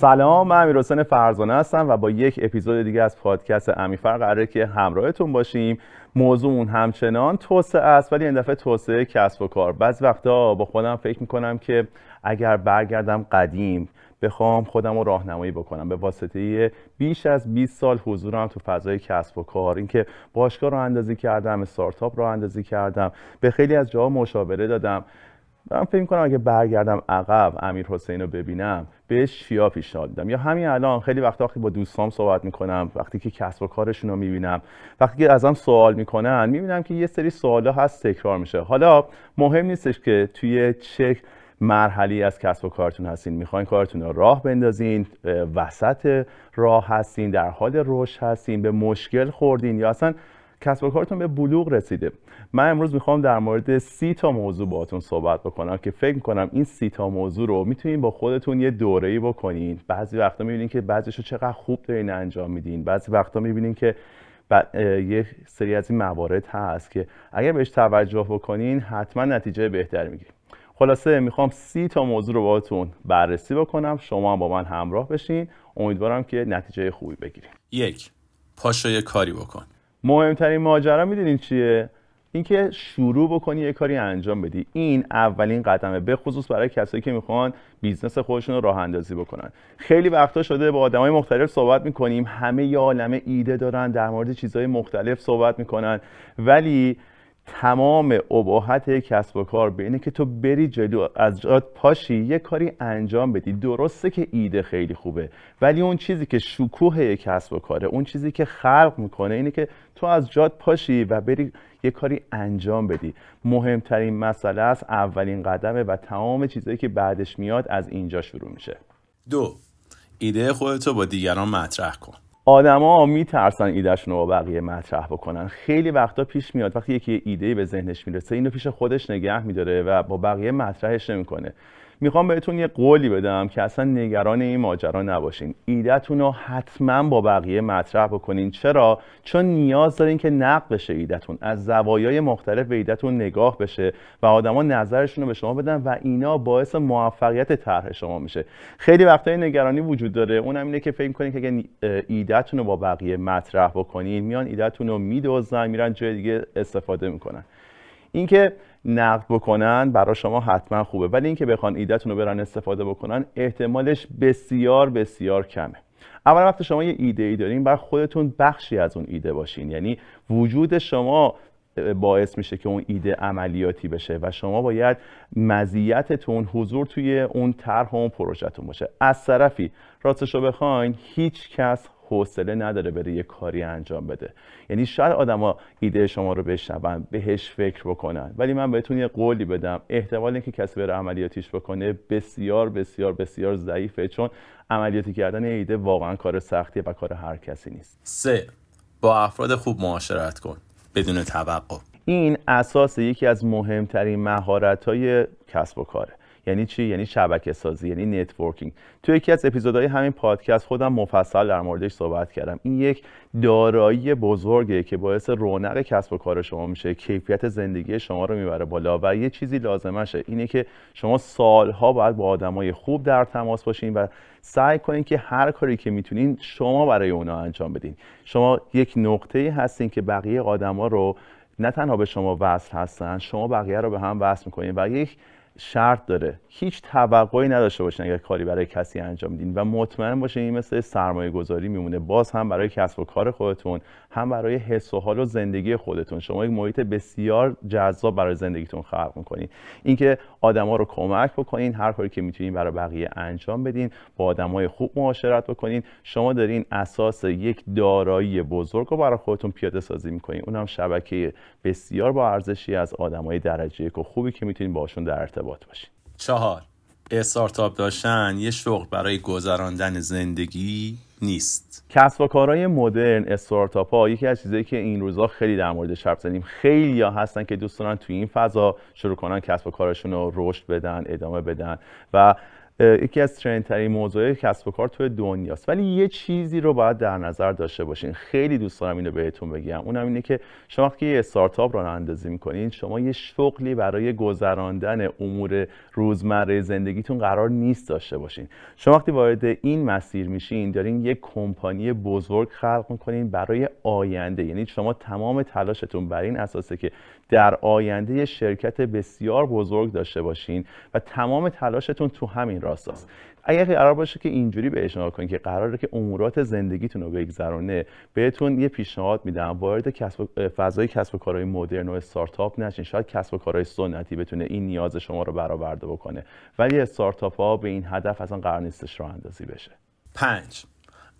سلام، من امیرحسین فرزانه هستم و با یک اپیزود دیگه از پادکست امیفر قراره که همراهتون باشیم. موضوعمون همچنان توسعه است، ولی این دفعه توسعه کسب و کار. بعضی وقتا با خودم فکر میکنم که اگر برگردم قدیم بخوام خودم رو راهنمایی بکنم به واسطه بیش از 20 سال حضورم تو فضای کسب و کار، اینکه باشگاه راه اندازی کردم، استارتاپ راه اندازی کردم، به خیلی از جاها مشاوره دادم، من فکر می‌کنم اگه برگردم عقب امیرحسین رو ببینم بهش چیا پیشنهاد میدم. یا همین الان خیلی وقت وقتی با دوستام صحبت میکنم، وقتی که کسب و کارشون رو میبینم، وقتی که ازم سوال میکنن، میبینم که یه سری سوالا هست تکرار میشه. حالا مهم نیستش که توی چه مرحله‌ای از کسب و کارتون هستین، میخواین کارتون رو راه بندازین، وسط راه هستین، در حال رشد هستین، به مشکل خوردین، یا اصلا کسب و کارتون به بلوغ رسیده. من امروز میخوام در مورد 30 تا موضوع باهاتون صحبت بکنم که فکر میکنم این 30 تا موضوع رو میتونین با خودتون یه دوره‌ای بکنین. بعضی وقتا میبینین که بعضیشو چقدر خوب دارین انجام میدین، بعضی وقتا میبینین که یه سری از این موارد هست که اگر بهش توجه بکنین حتما نتیجه بهتری میگیرین. خلاصه میخوام 30 تا موضوع رو باهاتون بررسی بکنم، شما هم با من همراه بشین، امیدوارم که نتیجه خوبی بگیرین. 1. پاشو یه کاری بکن. مهمترین ماجرا میدونین چیه؟ اینکه شروع بکنی یه کاری انجام بدی. این اولین قدمه، به خصوص برای کسایی که میخوان بیزنس خودشون رو راه اندازی بکنن. خیلی وقتا شده با آدمای مختلف صحبت میکنیم، همه یه عالمه ایده دارن، در مورد چیزهای مختلف صحبت میکنن، ولی تمام اباحت کسب و کار به اینه که تو بری جلو، از جات پاشی یه کاری انجام بدی. درسته که ایده خیلی خوبه، ولی اون چیزی که شکوه کسب و کاره، اون چیزی که خلق میکنه اینه که تو از جات پاشی و بری یه کاری انجام بدی. مهمترین مسئله است، اولین قدمه و تمام چیزایی که بعدش میاد از اینجا شروع میشه. 2. ایده خودتو با دیگران مطرح کن. آدما میترسن ایدهشون رو با بقیه مطرح بکنن. خیلی وقتا پیش میاد وقتی یکی ایده‌ای به ذهنش میرسه، اینو پیش خودش نگه میداره و با بقیه مطرحش نمیکنه. میخوام بهتون یه قولی بدم که اصلا نگران این ماجرا نباشین. ایده‌تون رو حتما با بقیه مطرح بکنین. چرا؟ چون نیاز دارین که نقد بشه ایده‌تون، از زوایای مختلف به ایده‌تون نگاه بشه و آدما نظرشون رو به شما بدن و اینا باعث موفقیت طرح شما میشه. خیلی وقتا این نگرانی وجود داره، اونم اینه که فکر می‌کنین که اگه ایده‌تون رو با بقیه مطرح بکنین، میان ایده‌تون رو میدوزن، میرن جای دیگه استفاده میکنن. اینکه نقد بکنن برای شما حتما خوبه، ولی اینکه بخوان ایده‌تون رو برن استفاده بکنن احتمالش بسیار بسیار کمه. اولا وقتی شما یه ایده‌ای دارین، بر خودتون بخشی از اون ایده باشین، یعنی وجود شما باعث میشه که اون ایده عملیاتی بشه و شما باید مزیتتون حضور توی اون طرح و اون پروژه‌تون باشه. از طرفی راستش رو بخواین هیچ کس حوصله نداره بره یه کاری انجام بده، یعنی شاید آدما ایده شما رو بشنون، بهش فکر بکنن، ولی من بهتون یه قولی بدم، احتمال اینکه کسی بره عملیاتیش بکنه بسیار بسیار بسیار ضعیفه، چون عملیاتی کردن ایده واقعا کار سختیه و کار هر کسی نیست. 3. با افراد خوب معاشرت کن بدون توقع. این اساس یکی از مهمترین مهارت‌های کسب و کاره. یعنی چی؟ یعنی شبکه سازی، یعنی نتورکینگ. تو یکی از اپیزودهای همین پادکست خودم مفصل در موردش صحبت کردم. این یک دارایی بزرگه که باعث رونق کسب و کار شما میشه، کیفیت زندگی شما رو میبره بالا و یه چیزی لازمشه، اینه که شما سالها باید با آدمای خوب در تماس باشین و سعی کنین که هر کاری که میتونین شما برای اونا انجام بدین. شما یک نقطه‌ای هستین که بقیه آدما رو نه تنها به شما وصل هستن، شما بقیه رو به هم وصل می‌کنین. و یک شرط داره، هیچ توقعی نداشته باشین اگر کاری برای کسی انجام میدین و مطمئن باشین این مثل سرمایه گذاری میمونه، باز هم برای کسب و کار خودتون، هم برای حس و حال و زندگی خودتون. شما یک محیط بسیار جذاب برای زندگیتون خلق میکنین. اینکه آدما رو کمک بکنین، هر کاری که میتونین برای بقیه انجام بدین، با آدمای خوب معاشرت بکنین، شما دارین اساس یک دارایی بزرگ رو برای خودتون پیاده سازی میکنین. اونم شبکه بسیار با ارزشی از آدمای درجه یک و خوبی که میتونین باشون در ارتباط باشین. 4. استارتاپ داشتن یه شغل برای گذراندن زندگی نیست. کسب و کارهای مدرن، استارتاپ‌ها، یکی از چیزایی که این روزا خیلی در موردش حرف زدیم، خیلیا هستن که دوست دارن تو این فضا شروع کنن کسب و کارشون رو رشد بدن، ادامه بدن و یکی از ترندترین موضوعی کسب و کار توی دنیاست، ولی یه چیزی رو باید در نظر داشته باشین. خیلی دوست دارم اینو بهتون بگم، اونم اینه که شما وقتی یه استارتاپ راه اندازی می‌کنین، شما یه شغلی برای گذراندن امور روزمره زندگیتون قرار نیست داشته باشین. شما وقتی وارد این مسیر میشین، دارین یه کمپانی بزرگ خلق می‌کنین برای آینده. یعنی شما تمام تلاشتون بر این اساسه که در آینده یه شرکت بسیار بزرگ داشته باشین و تمام تلاشتون تو همین راستاست. اگر قرار باشه که اینجوری به اشتراک کنید که قراره که امورات زندگیتون رو بگذرونه، بهتون یه پیشنهاد میدم وارد فضای کسب و کارهای مدرن و استارتاپ نشین. شاید کسب و کارهای سنتی بتونه این نیاز شما رو برآورده بکنه، ولی استارتاپ‌ها به این هدف اصلا قرار نیستش راه اندازی بشه. 5.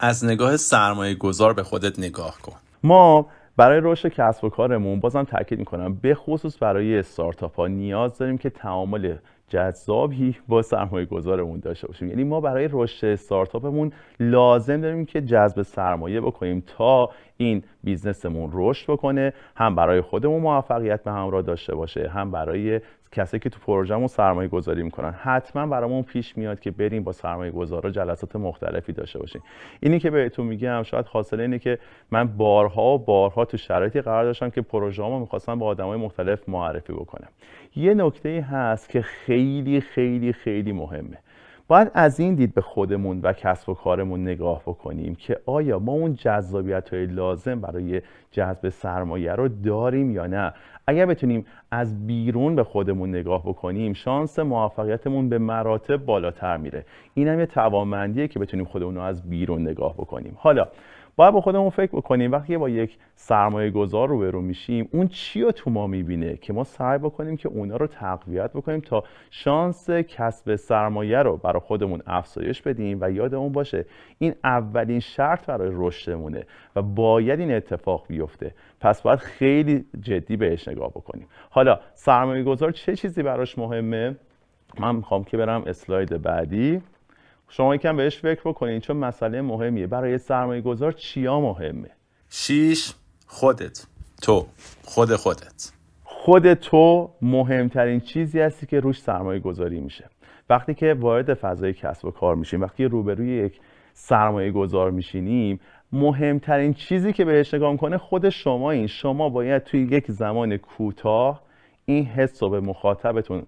از نگاه سرمایه‌گذار به خودت نگاه کن. ما برای رشد کسب و کارمون، بازم تاکید میکنم، به خصوص برای استارتاپ‌ها نیاز داریم که تعامل جذابی با سرمایه گذارمون داشته باشیم. یعنی ما برای رشد استارتاپمون لازم داریم که جذب سرمایه بکنیم تا این بیزنسمون رشد بکنه، هم برای خودمون موفقیت به همراه داشته باشه، هم برای کسایی که تو پروژهمون سرمایه گذاری میکنن. حتما برامون پیش میاد که بریم با سرمایه گذارا جلسات مختلفی داشته باشیم. اینی که بهتون میگم شاید حاصل اینه که من بارها تو شرایطی قرار داشتم که پروژه‌امو می‌خواستم با آدمای مختلف معرفی بکنم. یه نکته‌ای هست که خیلی خیلی خیلی مهمه. باید از این دید به خودمون و کسب و کارمون نگاه بکنیم که آیا ما اون جذابیت‌های لازم برای جذب سرمایه رو داریم یا نه. اگر بتونیم از بیرون به خودمون نگاه بکنیم، شانس موفقیتمون به مراتب بالاتر میره. این هم یه توانمندیه که بتونیم خودمون رو از بیرون نگاه بکنیم. حالا باید با خودمون فکر بکنیم وقتی با یک سرمایه گذار روبرو میشیم، اون چی رو تو ما میبینه که ما سعی بکنیم که اونا رو تقویت بکنیم تا شانس کسب سرمایه رو برای خودمون افزایش بدیم. و یادمون باشه این اولین شرط برای رشدمونه و باید این اتفاق بیفته. پس باید خیلی جدی بهش نگاه بکنیم. حالا سرمایه گذار چه چیزی براش مهمه؟ من میخوام که برم اسلاید بعدی. شما یکم بهش فکر بکنین چون مسئله مهمیه. برای سرمایه گذار چیا مهمه؟ 6. خودت. تو. خود تو مهمترین چیزی هستی که روش سرمایه گذاری میشه. وقتی که وارد فضای کسب و کار میشیم، وقتی روبروی یک سرمایه گذار میشینیم، مهمترین چیزی که بهش نگاه میکنه خود شما. این شما باید توی یک زمان کوتاه این حس رو به مخاطبتون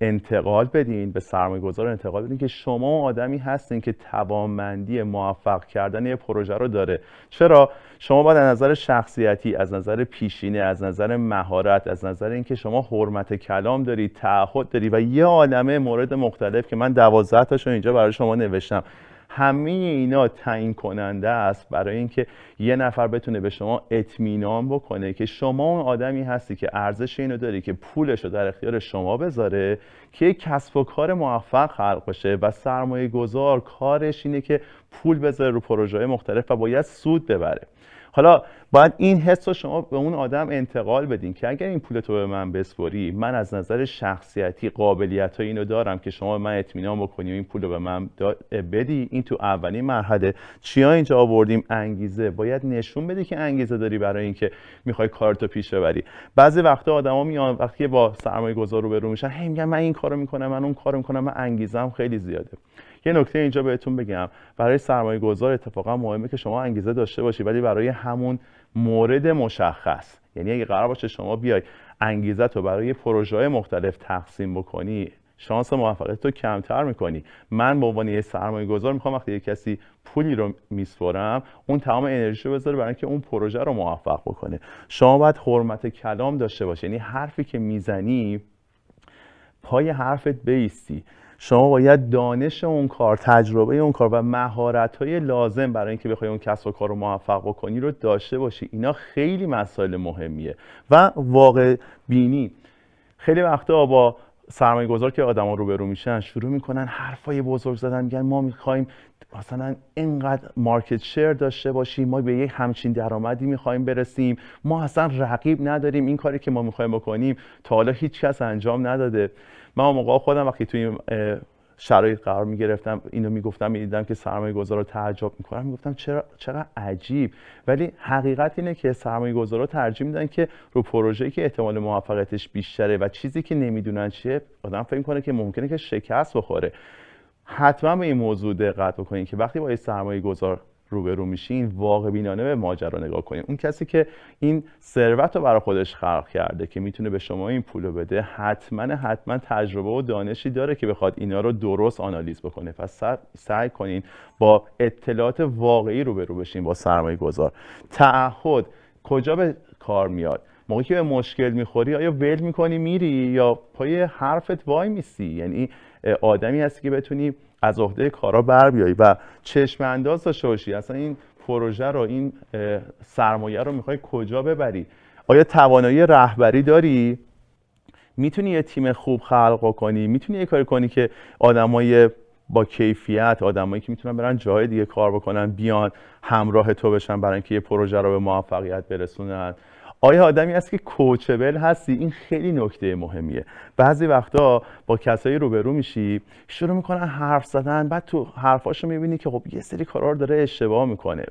انتقال بدین، به سرمایه‌گذار انتقال بدین که شما آدمی هستین که توانمندی موفق کردن یه پروژه رو داره. چرا؟ شما باید از نظر شخصیتی، از نظر پیشینه، از نظر مهارت، از نظر اینکه شما حرمت کلام داری، تعهد داری و یه عالمه مورد مختلف که من 12 تاشون اینجا برای شما نوشتم، همه اینا تعیین کننده است برای اینکه یه نفر بتونه به شما اطمینان بکنه که شما اون آدمی هستی که ارزش اینو داری که پولشو در اختیار شما بذاره که کسب و کار موفق خلق بشه. و سرمایه گذار کارش اینه که پول بذاره رو پروژه‌های مختلف و باید سود ببره. حالا باید این حس رو شما به اون آدم انتقال بدین که اگر این پول تو به من بسپاری، من از نظر شخصیتی قابلیت‌های اینو دارم که شما به من اطمینان بکنی و این پول رو به من بدی. این تو اولین مرحله. چیا اینجا آوردیم؟ انگیزه. باید نشون بدی که انگیزه داری برای اینکه می‌خوای کارتو پیش ببری. بعضی وقتا آدما میان وقتی با سرمایه‌گذار روبرو میشن، هی میگن من این کارو می‌کنم، من اون کارو می‌کنم، من انگیزه‌ام خیلی زیاده. یه نکته اینجا بهتون بگم، برای سرمایه‌گذار اتفاقا مهمه که شما انگیزه داشته باشی، ولی برای همون مورد مشخص. یعنی اگه قرار باشه شما بیای انگیزه تو برای پروژه‌های مختلف تقسیم بکنی، شانس موفقیت رو کمتر می‌کنی. من به عنوان یه سرمایه‌گذار می‌خوام وقتی یه کسی پولی رو میسپارم، اون تمام انرژی رو بذاره برای اینکه اون پروژه رو موفق بکنه. شما باید حرمت کلام داشته باشی. یعنی حرفی که میزنی پای حرفت بیستی. شما باید دانش اون کار، تجربه اون کار و مهارت‌های لازم برای اینکه بخوای اون کسب و کار رو موفق بکنی رو داشته باشی. اینا خیلی مسائل مهمیه. و واقع بینی. خیلی وقتا با سرمایه گذار که آدما روبرو میشن، شروع میکنن حرفای بزرگ زدن، میگن ما میخوایم مثلا اینقدر مارکت شیر داشته باشیم، ما به یک همچین درآمدی میخوایم برسیم، ما اصلا رقیب نداریم، این کاری که ما میخوایم بکنیم تا حالا هیچ کس انجام نداده. من اون موقع خودم وقتی توی این شرایط قرار میگرفتم، اینو میگفتم، میدیدم که سرمایه گذارا تعجب میکنن، میگفتم چقدر عجیب. ولی حقیقت اینه که سرمایه گذارا ترجیح میدن که رو پروژه‌ای که احتمال موفقیتش بیشتره و چیزی که نمیدونن چیه، آدم فکر میکنه که ممکنه که شکست بخوره. حتما به این موضوع دقت بکنید که وقتی با یه سرمایه‌گذار روبرو میشین واقع بینانه به ماجرا نگاه کنین. اون کسی که این ثروت رو برای خودش خلق کرده که میتونه به شما این پولو بده، حتما تجربه و دانشی داره که بخواد اینا رو درست آنالیز بکنه. پس سعی کنین با اطلاعات واقعی روبرو بشین با سرمایه‌گذار. تعهد کجا به کار میاد؟ موقعی که به مشکل میخوری آیا ول میکنی میری یا پای حرفت وای میسی؟ یعنی آدمی هستی که بتونی از عهده کارا بر بیایی و چشم انداز داشته باشی. اصلا این پروژه رو، این سرمایه رو میخوای کجا ببری؟ آیا توانایی رهبری داری؟ میتونی یه تیم خوب خلق کنی؟ میتونی یه کاری کنی که آدمای با کیفیت، آدمایی که میتونن برن جای دیگه کار بکنن بیان همراه تو بشن برای اینکه یه پروژه رو به موفقیت برسونن؟ آیا آدمی هست که کوچبل هستی؟ این خیلی نکته مهمیه. بعضی وقتا با کسایی روبرو میشی شروع میکنن حرف زدن، بعد تو حرفاشو میبینی که خب یه سری کارا داره اشتباه میکنه.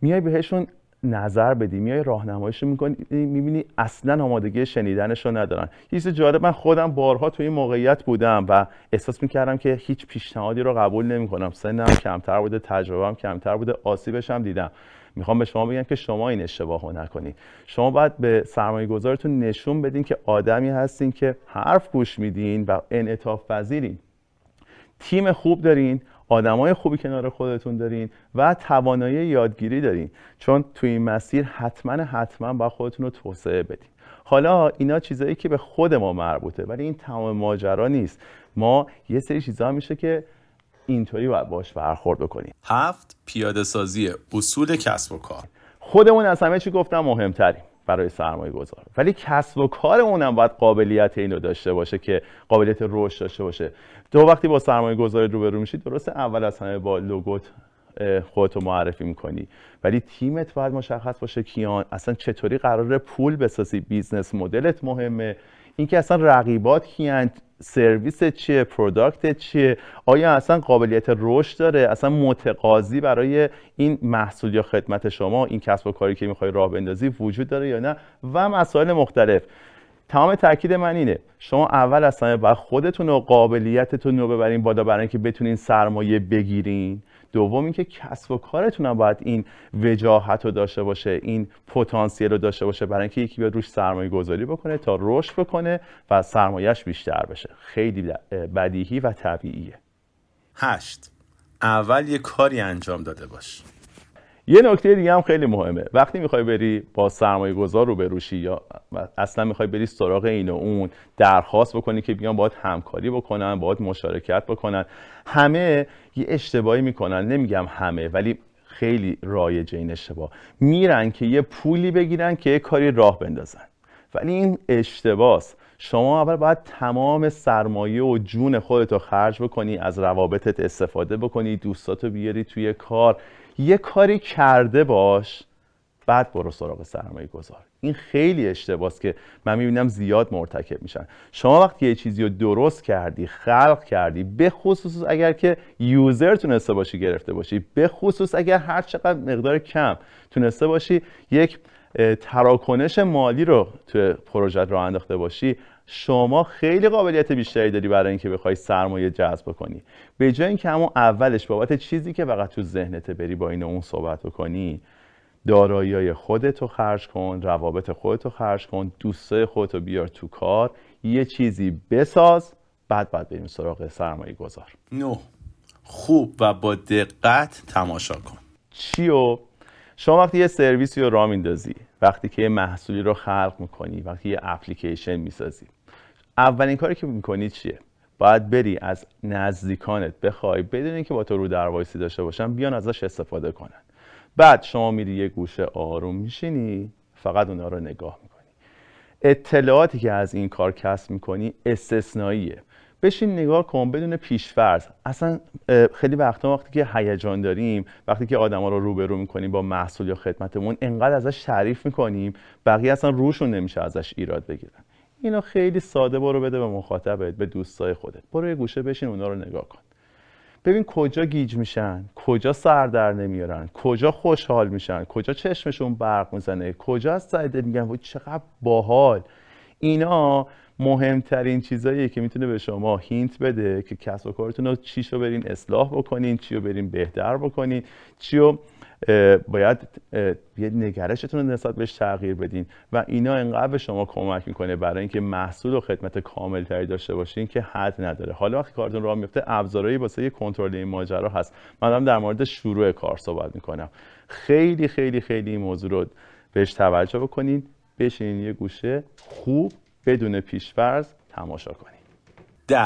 میای بهشون نظر بدی، میای راهنماییشون میکنی، میبینی اصلا آمادگی شنیدنشو ندارن. یه چیز جالب، من خودم بارها تو این موقعیت بودم و احساس میکردم که هیچ پیشنهادی رو قبول نمیکنم. سنم کمتر بوده، تجربه‌ام کمتر بوده، آسیبش هم دیدم. میخوام به شما بگم که شما این اشتباهو نکنید. شما باید به سرمایه‌گذارتون نشون بدین که آدمی هستین که حرف گوش میدین و انعطاف پذیرین. تیم خوب دارین، آدمای خوبی کنار خودتون دارین و توانایی یادگیری دارین. چون تو این مسیر حتما باید خودتون رو توسعه بدین. حالا اینا چیزایی که به خود ما مربوطه، ولی این تمام ماجرا نیست. ما یه سری چیزا میشه که اینطوری باید باش برخورد بکنیم. 7 پیاده سازی اصول کسب و کار. خودمون از همه چی گفتم مهمتریم برای سرمایه‌گذار، ولی کسب و کارمون هم باید قابلیت اینو داشته باشه که قابلیت رشد داشته باشه. تو وقتی با سرمایه‌گذار روبرو میشی، درسته اول از همه با لوگوت خودتو معرفی میکنی، ولی تیمت باید مشخص باشه کیان، اصلا چطوری قراره پول بسازی، بیزنس مدلت مهمه، اینکه اصلا رقیبات کیان، سرویس چیه، پروداکت چیه، آیا اصلا قابلیت رشد داره، اصلا متقاضی برای این محصول یا خدمت شما، این کسب و کاری که میخوای راه بندازی وجود داره یا نه، و مسائل مختلف. تمام تاکید من اینه شما اول اصلا باید خودتون و قابلیتتون رو ببرین بالا برای اینکه بتونین سرمایه بگیرین. دوم اینکه کسب و کارتون هم باید این وجاهت رو داشته باشه، این پتانسیل رو داشته باشه برای اینکه یکی بیاد روش سرمایه گذاری بکنه تا رشد بکنه و سرمایه‌اش بیشتر بشه. خیلی بدیهی و طبیعیه. 8 اول یه کاری انجام داده باش. یه نکته دیگه هم خیلی مهمه. وقتی میخوای بری با سرمایه گذار رو بروشی یا اصلا میخوای بری سراغ این و اون، درخواست بکنی که بیان باید همکاری بکنن، باید مشارکت بکنن، همه یه اشتباهی میکنن. نمیگم همه، ولی خیلی رایجه این اشتباه. میرن که یه پولی بگیرن که یه کاری راه بندازن، ولی این اشتباهه. شما اول باید تمام سرمایه و جون خودت رو خرج بکنی، از روابطت استفاده بکنی، دوستاتو بیاری توی کار، یه کاری کرده باش، بعد برو سراغ سرمایه گذار. این خیلی اشتباهه که من میبینم زیاد مرتکب میشن. شما وقتی یه چیزی رو درست کردی، خلق کردی، به خصوص اگر که یوزر تونسته باشی گرفته باشی، به خصوص اگر هر چقدر مقدار کم تونسته باشی یک تراکنش مالی رو توی پروژه راه انداخته باشی، شما خیلی قابلیت بیشتری داری برای اینکه بخوای سرمایه جذب کنی. به جای اینکه همون اولش بابت چیزی که فقط تو ذهنت بری با این و اون صحبت بکنی، دارایی‌های خودت رو خرج کن، روابط خودت رو خرج کن، دوستای خودت رو بیار تو کار، یه چیزی بساز، بعد بریم سراغ سرمایه‌گذار. 9 خوب و با دقت تماشا کن. چیو؟ شما وقتی یه سرویسی رو راه میندازی، وقتی که یه محصولی رو خلق میکنی، وقتی یه اپلیکیشن میسازی، اولین کاری که میکنی چیه؟ باید بری از نزدیکانت بخوای، بدون اینکه با تو رو در وایسی داشته باشن، بیان ازش استفاده کنن. بعد شما میری یه گوشه آروم میشینی، فقط اونا رو نگاه میکنی. اطلاعاتی که از این کار کسب میکنی استثنائیه. بشین نگاه کن بدون پیشفرض. اصلا خیلی وقتی که هیجان داریم، وقتی که آدما رو روبرو میکنیم با محصول یا خدمتمون، انقدر ازش تعریف میکنیم بقیه اصلا روشون نمیشه ازش ایراد بگیرن. اینو خیلی ساده برو بده به مخاطبت، به دوستای خودت. برو یه گوشه بشین، اونا رو نگاه کن، ببین کجا گیج میشن، کجا سر در نمیارن، کجا خوشحال میشن، کجا چشمشون برق میزنه، کجا از سعادت میگن و چقدر باحال. اینا مهمترین چیزاییه که میتونه به شما هینت بده که کسب و کارتون رو چیشو برین اصلاح بکنین، چیو برین بهتر بکنین، چیو باید یه نگرشتون رو نسبت بهش تغییر بدین و اینا انقدر به شما کمک میکنه برای اینکه محصول و خدمت کاملتری داشته باشین که حد نداره. حالا وقتی کارتون راه میفته ابزارهایی واسه کنترل این ماجرا هست. منم در مورد شروع کار صحبت میکنم. خیلی خیلی خیلی این موضوع رو بهش توجه بکنین، بشینین یه گوشه خوب بدون پیش‌فرض تماشا کنین. 10.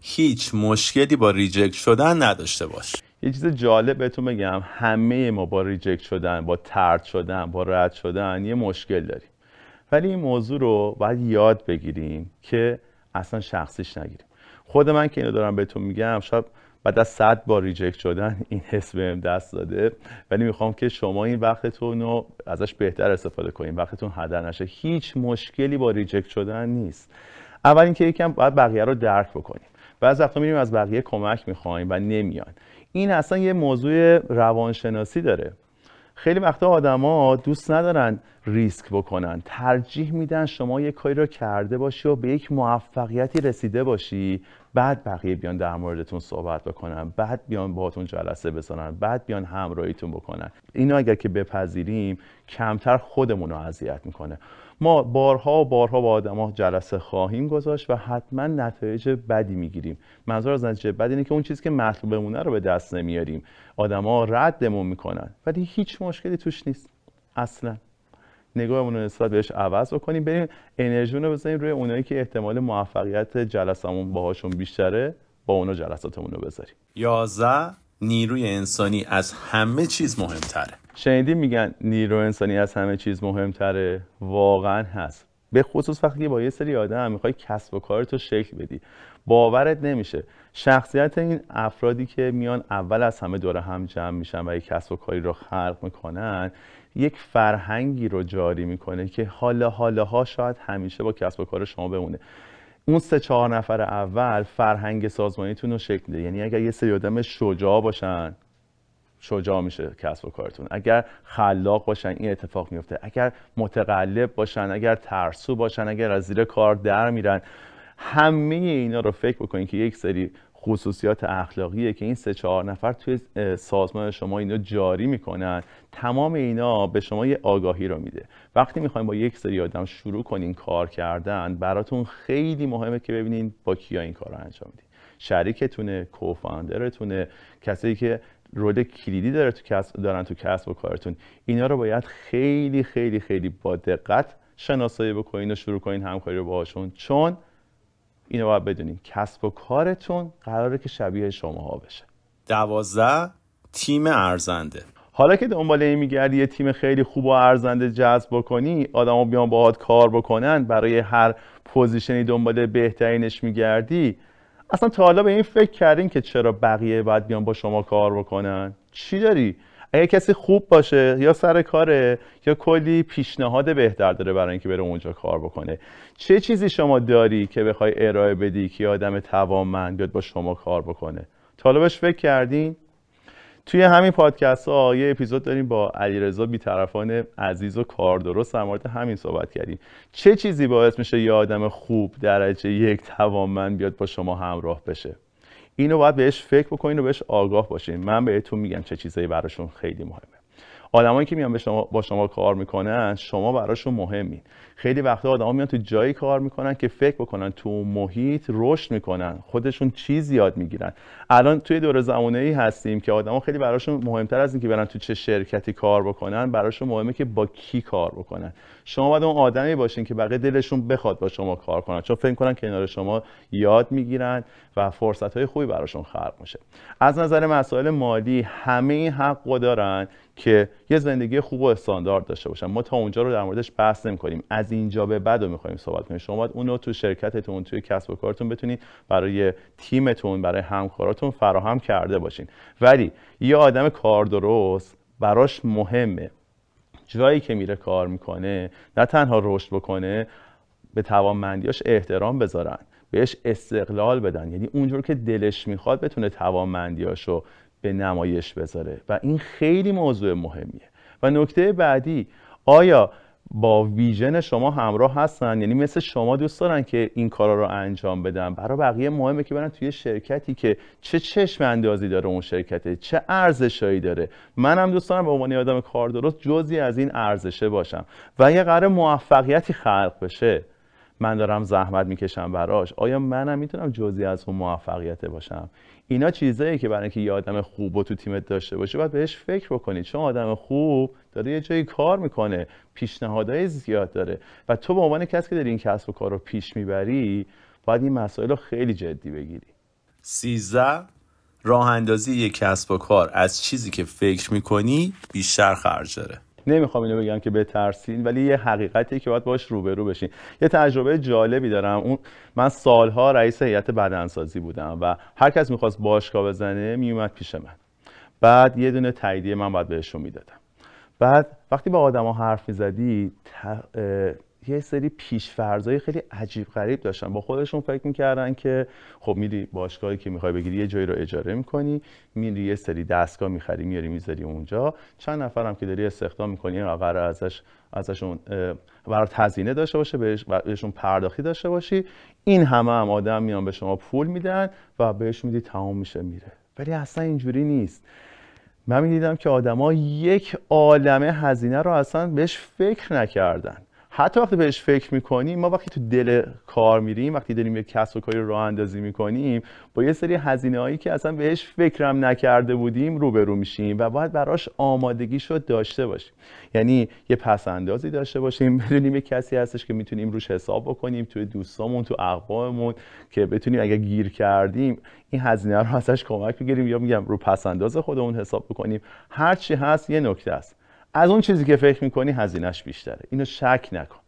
هیچ مشکلی با ریجکت شدن نداشته باش. یه چیز جالب بهتون بگم، همه ما با ریجکت شدن، با طرد شدن، با رد شدن یه مشکل داریم، ولی این موضوع رو باید یاد بگیریم که اصلا شخصیش نگیریم. خود من که اینو دارم بهتون میگم شاید بعد از 100 بار ریجکت شدن این حس بهم دست داده، ولی میخوام که شما این وقتتون رو ازش بهتر استفاده کنیم، وقتتون هدر نشه. هیچ مشکلی با ریجکت شدن نیست. اول اینکه یکم باید بقیه رو درک بکنیم. بعضی وقتا میریم از بقیه کمک میخوایم و نمیان. این اصلا یه موضوع روانشناسی داره. خیلی وقتا آدما دوست ندارن ریسک بکنن، ترجیح میدن شما یک کاری رو کرده باشی و به یک موفقیتی رسیده باشی، بعد بقیه بیان در موردتون صحبت بکنن، بعد بیان باهاتون جلسه بزنن، بعد بیان همراهیتون بکنن. اینا اگر که بپذیریم کمتر خودمون رو اذیت میکنه. ما بارها و بارها با آدما جلسه خواهیم گذاشت و حتما نتایج بدی میگیریم. منظور از نتیجه بد اینه که اون چیزی که مطلوبمونه رو به دست نمیاریم، آدما ردمون میکنن، ولی هیچ مشکلی توش نیست. اصلا نگاهمون رو نسبت بهش عوض بکنیم، بریم انرژیمون رو بزنیم روی اونایی که احتمال موفقیت جلسمون باهاشون بیشتره، با اونا جلساتمون رو بذاریم. 11. نیروی انسانی از همه چیز مهمتره. شنیدین میگن نیروی انسانی از همه چیز مهمتره؟ واقعا هست، به خصوص وقتی با یه سری آدم میخوای کسب و کارتو شکل بدی. باورت نمیشه شخصیت این افرادی که میان اول از همه دوره هم جمع میشن و یک کسب و کاری رو خلق میکنن، یک فرهنگی رو جاری میکنه که حالا شاید همیشه با کسب و کار شما بمونه. اون 3-4 نفر اول فرهنگ سازمانیتون رو شکل میده. یعنی اگر یه سری آدم شجاع باشن، شجاع میشه کسب و کارتون. اگر خلاق باشن این اتفاق میفته. اگر متقلب باشن، اگر ترسو باشن، اگر از زیر کار در میرن، همه اینا رو فکر بکنین که یک سری خصوصیات اخلاقیه که این 3-4 نفر توی سازمان شما اینو جاری میکنن. تمام اینا به شما یه آگاهی رو میده. وقتی میخواین با یک سری آدم شروع کنین کار کردن، براتون خیلی مهمه که ببینین با کیا این کار رو انجام میدین. شریکتونه، کوفاندرتونه، کسی که رول کلیدی داره تو کسب و کارتون. اینا رو باید خیلی خیلی خیلی با دقت شناسایی بکنین و شروع کنین همکاری رو باهاشون، چون اینو باید بدونین کسب و کارتون قراره که شبیه شماها بشه. 12. تیم ارزنده. حالا که دنبال این میگردی یه تیم خیلی خوب و ارزنده جذب بکنی، آدما بیان باهات کار بکنن، برای هر پوزیشنی دنبال بهترینش میگردی، اصلا تا حالا به این فکر کردین که چرا بقیه باید بیان با شما کار بکنن؟ چی داری؟ اگه کسی خوب باشه، یا سر کاره، یا کلی پیشنهاد بهتر داره برای اینکه بره اونجا کار بکنه. چه چیزی شما داری که بخوای ارائه بدی که آدم توانمند بیاد با شما کار بکنه؟ تا حالا بهش فکر کردین؟ توی همین پادکست ها یه اپیزود داریم با علیرضا بیطرفان عزیز و کاردرست، در مورد همین صحبت کردیم. چه چیزی باعث میشه یه آدم خوب درجه یک توانمند بیاد با شما همراه بشه؟ اینو باید بهش فکر بکنین و بهش آگاه باشین. من بهتون میگم چه چیزایی براشون خیلی مهمه. آدمایی که میان با شما کار میکنن، شما براشون مهمین. خیلی وقتا آدما میان تو جایی کار میکنن که فکر بکنن تو محیط رشد میکنن، خودشون چیز یاد میگیرن. الان توی دوره زمانه‌ای هستیم که آدما خیلی براشون مهمتر از اینکه برن تو چه شرکتی کار بکنن، براشون مهمه که با کی کار بکنن. شما باید اون آدمی باشین که بقیه دلشون بخواد با شما کار کنن، چون فکر میکنن کنار شما یاد میگیرن و فرصت‌های خوبی براشون خلق میشه. از نظر مسائل مالی همه حقو دارن که یه زندگی خوب و استاندارد داشته باشن. ما تا اونجا رو در موردش بحث نمی‌کنیم. از اینجا به بعد رو می‌خوایم صحبت کنیم. شما باید اون رو تو شرکتتون، توی کسب و کارتون بتونید برای تیمتون، برای همکاراتون فراهم کرده باشین. ولی یه آدم کاردرست براش مهمه جایی که میره کار میکنه، نه تنها رشد بکنه، به توانمندیاش احترام بذارن، بهش استقلال بدن. یعنی اونجور که دلش می‌خواد بتونه توانمندیاشو به نمایش بذاره و این خیلی موضوع مهمیه. و نکته بعدی، آیا با ویژن شما همراه هستن، یعنی مثل شما دوست دارن که این کارا رو انجام بدن. برای بقیه مهمه که برن توی شرکتی که چه چشم اندازی داره اون شرکته، چه ارزشایی داره. منم دوست دارم به عنوان آدم کاردرست جزئی از این ارزشه باشم و اگه قرار موفقیتی خلق بشه من دارم زحمت میکشم براش، آیا منم میتونم جزئی از اون موفقیت باشم؟ اینا چیزاییه که برای اینکه یه آدم خوب رو تو تیمت داشته باشه باید بهش فکر بکنید، چون آدم خوب داره یه جایی کار میکنه، پیشنهادهای زیاد داره و تو به عنوان کسی که داری این کسب و کار رو پیش میبری باید این مسائل رو خیلی جدی بگیری. 13 راه اندازی یک کسب و کار از چیزی که فکر میکنی بیشتر خرج داره. نمیخوام اینو بگم که بترسین، ولی یه حقیقتیه که باید باش روبرو بشین. یه تجربه جالبی دارم، من سالها رئیس هیئت بدنسازی بودم و هر کس می‌خواست باشگاه بزنه میومد پیش من، بعد یه دونه تاییدیه من باید بهشون میدادم. بعد وقتی با آدما حرف میزدی یه سری پیش‌فرضای خیلی عجیب غریب داشتن، با خودشون فکر می‌کردن که خب میری باشگاهی که می‌خوای بگیری یه جایی رو اجاره می‌کنی، میری یه سری دستگاه می‌خری میاری می‌ذاری اونجا، چند نفرم که داری استخدام می‌کنی قرار ازشون برای هزینه داشته باشه، بهشون پرداختی داشته باشی، این همه آدم میان به شما پول میدن و بهش میدی تمام میشه میره. ولی اصلا اینجوری نیست. من می‌دیدم که آدما یک عالمه هزینه رو اصلا بهش فکر نکردن. حتی وقتی بهش فکر میکنیم، ما وقتی تو دل کار میریم، وقتی داریم یک کسب و کاری راه اندازی میکنیم، با یه سری هزینه هایی که اصلا بهش فکرم نکرده بودیم روبرو میشیم و باید براش آمادگیشو داشته باشیم. یعنی یه پس اندازی داشته باشیم، بدونیم یه کسی هستش که میتونیم روش حساب بکنیم، توی دوستامون، تو اقوامون، که بتونیم اگه گیر کردیم این هزینه رو ازش کمک بگیریم، یا میگم رو پس انداز خودمون حساب بکنیم. هر چی هست یه نکته است، از اون چیزی که فکر میکنی هزینهش بیشتره. اینو شک نکن،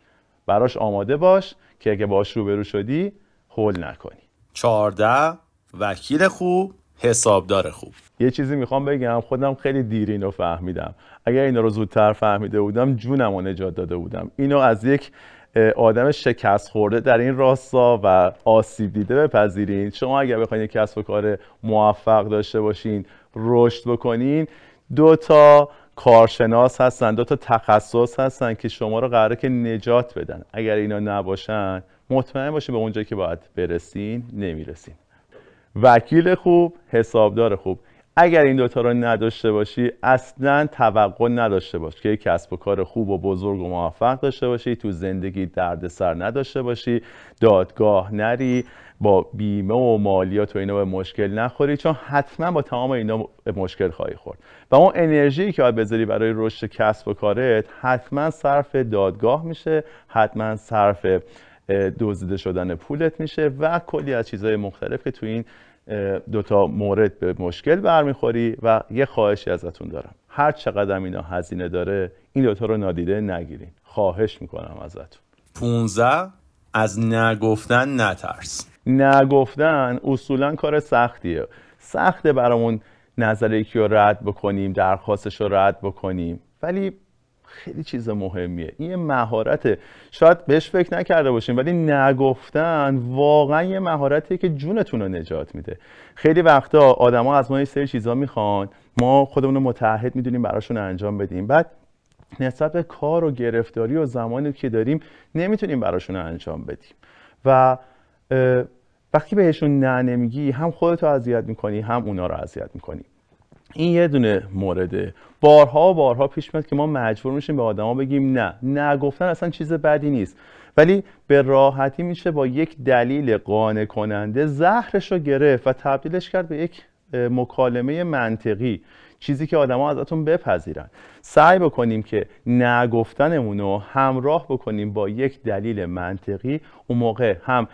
براش آماده باش که اگه باش روبرو شدی هول نکنی. 14 وکیل خوب، حسابدار خوب. یه چیزی میخوام بگم، خودم خیلی دیر اینو فهمیدم، اگر اینو رو زودتر فهمیده بودم جونمو نجات داده بودم. اینو از یک آدم شکست خورده در این راستا و آسیب دیده بپذیرین. شما اگر بخواید یک کسب و کار موفق داشته باشین، رشد بکنین، دو تا کارشناس هستن، دو تا تخصص هستن که شما رو قراره که نجات بدن. اگر اینا نباشن مطمئن باشین به اونجایی که باید برسین نمیرسین. وکیل خوب، حسابدار خوب. اگر این دوتا رو نداشته باشی اصلا توقع نداشته باش که کسب و کار خوب و بزرگ و موفق داشته باشی، تو زندگی دردسر نداشته باشی، دادگاه نری، با بیمه و مالیات و اینا به مشکل نخوری، چون حتما با تمام اینا به مشکل خواهی خورد و اون انرژی که باید بذاری برای رشد کسب و کارت حتما صرف دادگاه میشه، حتما صرف دزدیده شدن پولت میشه و کلی از چیزهای مختلف که تو این دوتا مورد به مشکل برمیخوری. و یه خواهشی ازتون دارم، هر چقدر اینا هزینه داره این دوتا رو نادیده نگیرین، خواهش میکنم ازتون. 15 از نگفتن نترس. نگفتن اصولا کار سختیه، سخته برامون نظر یکی رو رد بکنیم، درخواستش رو رد بکنیم، ولی خیلی چیز مهمیه. این مهارته، شاید بهش فکر نکرده باشین ولی نگفتن واقعا یه مهارتیه که جونتون رو نجات میده. خیلی وقتا آدما از ما یه سری چیزا میخوان، ما خودمون رو متعهد میدونیم براشون انجام بدیم، بعد نسبت به کار و گرفتاری و زمانی که داریم نمیتونیم براشون انجام بدیم و وقتی بهشون نه نمیگی هم خودت رو اذیت میکنی هم اونا رو اذیت میکنی. این یه دونه مورده. بارها و بارها پیش میاد که ما مجبور میشیم به آدما بگیم نه. نه گفتن اصلا چیز بدی نیست، ولی به راحتی میشه با یک دلیل قانع کننده زهرش رو گرفت و تبدیلش کرد به یک مکالمه منطقی، چیزی که آدما ازتون بپذیرن. سعی بکنیم که نه گفتنمون رو همراه بکنیم با یک دلیل منطقی، اون موقع هم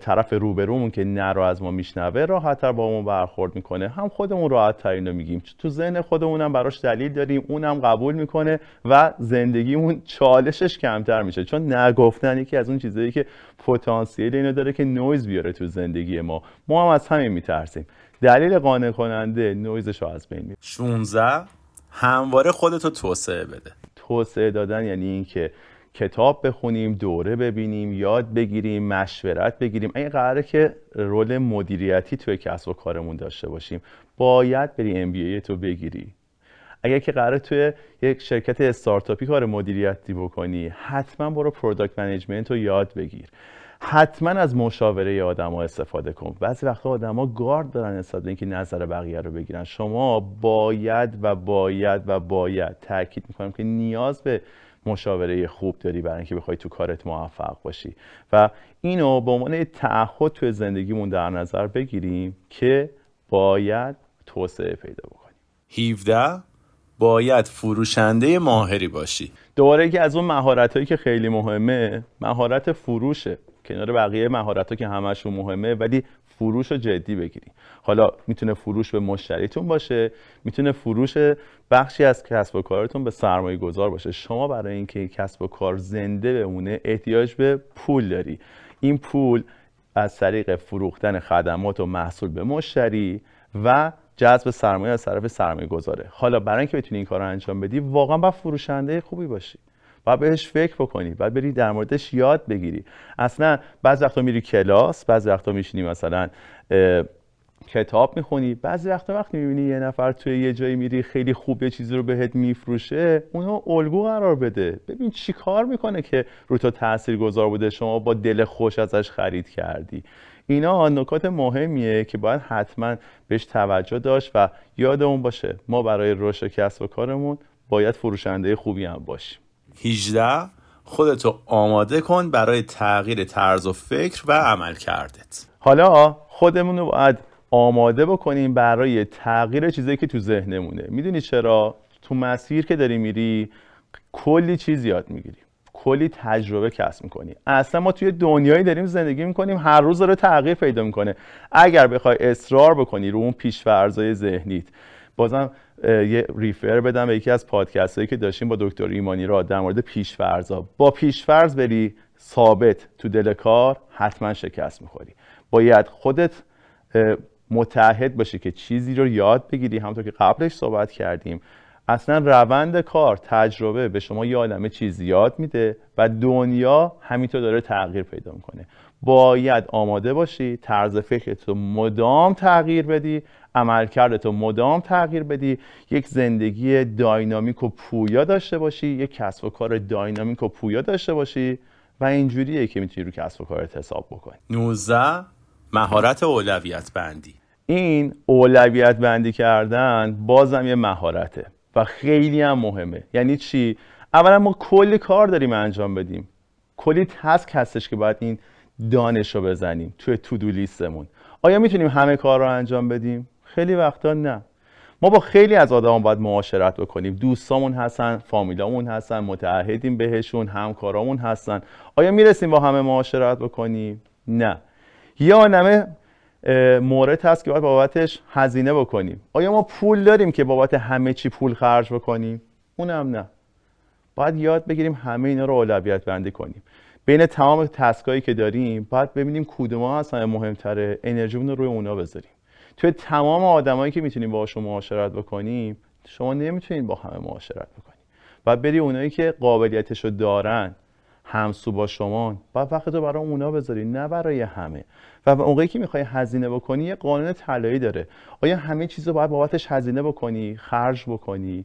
طرف روبرومون که نه رو از ما میشنوه راحت‌تر با ما برخورد میکنه، هم خودمون راحت‌تر اینو میگیم، تو ذهن خودمونم براش دلیل داریم، اونم قبول میکنه و زندگیمون چالشش کمتر میشه. چون نگفتن یکی از اون چیزایی که پتانسیل اینو داره که نویز بیاره تو زندگی ما هم از همین میترسیم. دلیل قانع کننده نویزش رو از بین میبره. 16 همواره خودتو توسعه بده. توسعه دادن یعنی اینکه کتاب بخونیم، دوره ببینیم، یاد بگیریم، مشورت بگیریم. این قراره که رول مدیریتی توی کسب و کارمون داشته باشیم. باید بری MBA تو بگیری. اگر که قراره توی یک شرکت استارتاپی کار مدیریتی بکنی، حتما برو پروداکت منیجمنت رو یاد بگیر، حتما از مشاوره آدم‌ها استفاده کن. بعضی وقتا آدم‌ها گارد دارن نسبت به اینکه نظر بقیه رو بگیرن. شما باید تاکید می‌کنم که نیاز به مشاوره خوب داری برای اینکه بخوای تو کارت موفق باشی و اینو به عنوان تعهد تو زندگیمون در نظر بگیریم که باید توسعه پیدا بکنیم. 17 باید فروشنده ماهری باشی. دوباره که از اون مهارتایی که خیلی مهمه، مهارت فروشه. کنار بقیه مهارتا که همشون مهمه، ولی فروش رو جدی بگیری. حالا میتونه فروش به مشتریتون باشه، میتونه فروش بخشی از کسب و کارتون به سرمایه گذار باشه. شما برای اینکه کسب و کار زنده بمونه احتیاج به پول داری. این پول از طریق فروختن خدمات و محصول به مشتری و جذب سرمایه از طرف سرمایه گذاره. حالا برای اینکه بتونی این کار رو انجام بدی واقعا باید فروشنده خوبی باشی. باید بهش فکر بکنی، باید بری در موردش یاد بگیری. اصلا بعضی وقتا میری کلاس، بعضی وقتا میشینی مثلا کتاب میخونی، بعضی وقتا وقتی میبینی یه نفر توی یه جایی میری خیلی خوب یه چیزی رو بهت میفروشه، اونو الگو قرار بده. ببین چی کار میکنه که رو تو تأثیر گذار بوده، شما با دل خوش ازش خرید کردی. اینا نکات مهمیه که باید حتما بهش توجه داشت و یادمون باشه ما برای رشد کسب و کارمون باید فروشنده خوبی هم باشیم. 18 خودتو آماده کن برای تغییر طرز و فکر و عمل کردت. حالا خودمون رو باید آماده بکنیم برای تغییر چیزایی که تو ذهنمونه. میدونی چرا؟ تو مسیر که داری میری کلی چیز یاد میگیری، کلی تجربه کسب میکنی. اصلا ما توی دنیایی داریم زندگی میکنیم هر روز داره تغییر پیدا میکنه. اگر بخوای اصرار بکنی رو اون پیش‌فرض‌های ذهنیت، بازم یه ریفر بدم به یکی از پادکست هایی که داشتیم با دکتر ایمانی را در مورد پیش‌فرض‌ها. با پیش‌فرض بری ثابت تو دل کار حتما شکست میخوری. باید خودت متعهد باشی که چیزی رو یاد بگیری. همونطور که قبلش صحبت کردیم اصلا روند کار تجربه به شما یه عالمه چیز یاد میده و دنیا همینطور داره تغییر پیدا میکنه. باید آماده باشی، طرز فکرتو مدام تغییر بدی، عملکردتو مدام تغییر بدی، یک زندگی داینامیک و پویا داشته باشی، یک کسب و کار داینامیک و پویا داشته باشی و اینجوریه که میتونی رو کسب و کارت حساب بکنی. 19 مهارت اولویت بندی. این اولویت بندی کردن بازم یه مهارته و خیلی هم مهمه. یعنی چی؟ اولا ما کلی کار داریم انجام بدیم، کلی تسک هستش که باید این دانش رو بزنیم توی تودو لیستمون. آیا میتونیم همه کار رو انجام بدیم؟ خیلی وقتا نه. ما با خیلی از آدمان باید معاشرت بکنیم. دوستامون هستن، فامیلامون هستن، متعهدیم بهشون، همکارامون هستن. آیا میرسیم با همه معاشرت بکنیم؟ نه. یا نمه مورد هست که باید بابتش هزینه بکنیم. آیا ما پول داریم که بابت همه چی پول خرج بکنیم؟ اونم نه. باید یاد بگیریم همه اینا رو اولویت بندی کنیم. بین تمام تسکایی که داریم باید ببینیم کدوم‌ها هستن مهم‌تره، انرژیمون رو روی اونا بذاریم. توی تمام آدمایی که میتونیم باهاشون معاشرت بکنیم، شما نمیتونید با همه معاشرت بکنید. باید بری اونایی که قابلیتشو دارن همسو با شما، باید وقت رو برای اونا بذاری نه برای همه. و اونجایی که میخوای هزینه بکنی یه قانون طلایی داره. آیا همه چیز رو باید بابتش هزینه بکنی، خرج بکنی؟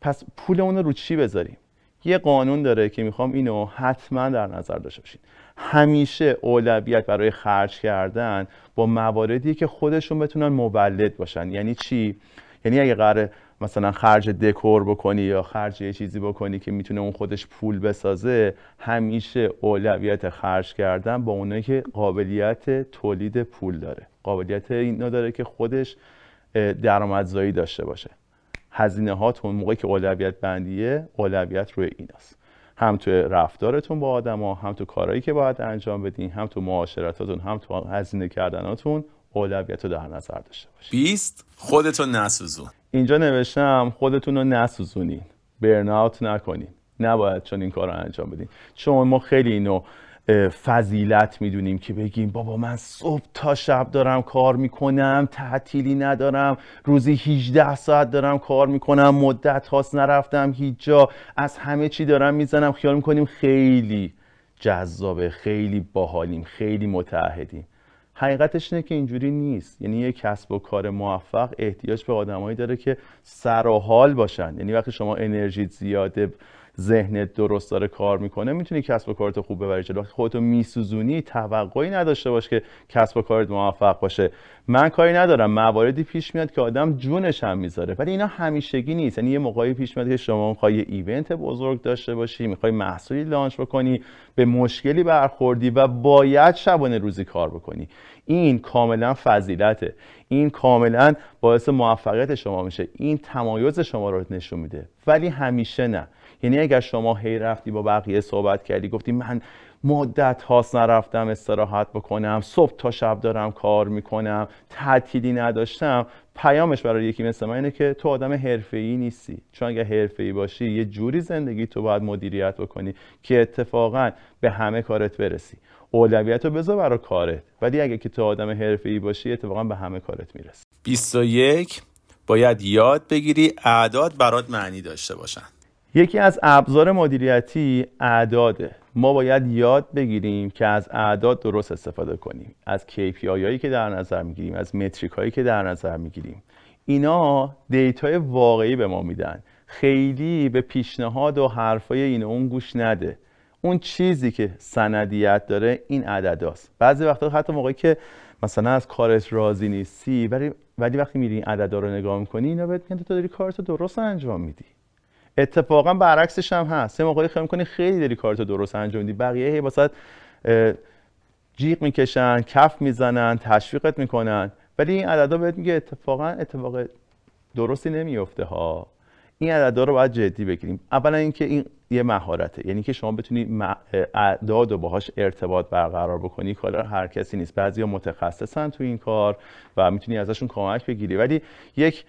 پس پول اون رو چی بذاریم؟ یه قانون داره که میخوام اینو حتما در نظر داشته باشین. همیشه اولویت برای خرج کردن با مواردی که خودشون بتونن مولد باشن. یعنی چی؟ یعنی اگه قراره مثلا خرج دکور بکنی یا خرج یه چیزی بکنی که میتونه اون خودش پول بسازه، همیشه اولویت خرج کردن با اونایی که قابلیت تولید پول داره، قابلیت اینا داره که خودش درآمدزایی داشته باشه. هزینه هاتون موقعی که اولویت بندیه، اولویت روی ایناست. هم تو رفتارتون با آدما، هم تو کارهایی که باید انجام بدین، هم تو معاشرتاتون، هم تو هزینه کردناتون اولویتو در نظر داشته باشید. 20 خودتو نسوزون. اینجا نوشتم خودتون رو نسوزونین، برن‌اوت نکنین. نباید چون این کار رو انجام بدین. چون ما خیلی اینو فضیلت میدونیم که بگیم بابا من صبح تا شب دارم کار میکنم، تعطیلی ندارم، روزی 18 ساعت دارم کار میکنم، مدت هاست نرفتم هیچ جا، از همه چی دارم میزنم. خیال میکنیم خیلی جذابه، خیلی باحالیم، خیلی متعهدیم. حقیقتش اینه که اینجوری نیست. یعنی یک کسب و کار موفق احتیاج به آدمایی داره که سر و حال باشن. یعنی وقتی شما انرژیت زیاده، ذهنت درست داره کار میکنه، میتونی کسب و کارت خوب ببری جلو. وقتی خودتو میسوزونی، توقعی نداشته باش که کسب و کارت موفق باشه. من کاری ندارم، مواردی پیش میاد که آدم جونش هم میذاره، ولی اینا همیشگی نیست. یعنی یه موقعی پیش میاد که شما میخوای یه ایونت بزرگ داشته باشی، میخوای محصولی لانچ بکنی، به مشکلی برخوردی و باید شبانه روزی کار بکنی. این کاملا فضیلته، این کاملا باعث موفقیت شما میشه، این تمایز شما رو نشون میده. ولی همیشه نه. یعنی اگر شما هی رفتی با بقیه صحبت کردی، گفتی من مدت هاست نرفتم استراحت بکنم، صبح تا شب دارم کار میکنم، تعطیلی نداشتم، پیامش برای یکی مثل من اینه که تو آدم حرفه‌ای نیستی. چون اگه حرفه‌ای باشی، یه جوری زندگی تو باید مدیریت بکنی که اتفاقاً به همه کارت برسی. اولویت رو بذار برای کارت، ولی اگه که تو آدم حرفه‌ای باشی، اتفاقاً به همه کارت میرسی. 21 باید یاد بگیری اعداد برات معنی داشته باشن. یکی از ابزار مدیریتی اعداده. ما باید یاد بگیریم که از اعداد درست استفاده کنیم، از KPI هایی که در نظر میگیریم، از متریک هایی که در نظر میگیریم. اینا دیتای واقعی به ما میدن. خیلی به پیشنهاد و حرفای این اون گوش نده. اون چیزی که سندیت داره این عدداست. بعضی وقتا حتی موقعی که مثلا از کارت راضی نیستی، ولی وقتی میری این عددا رو نگاه میکنی، اینا بهت میگن تو داری کارتو درست انجام میدی. اتفاقا برعکسش هم هست. یه موقعی خیال می‌کنی خیلی داری کارتو درست انجام میدی، بقیه هی واسات جیغ میکشن، کف میزنن، تشویقت میکنن، ولی این عددا بهت میگه اتفاقا اتفاق درستی نمیفته ها. این عددا رو باید جدی بگیریم. اولا اینکه این یه مهارته، یعنی که شما بتونی اعداد و باهاش ارتباط برقرار بکنی. کار هر کسی نیست، بعضیا متخصصن تو این کار و میتونی ازشون کمک بگیری، ولی یک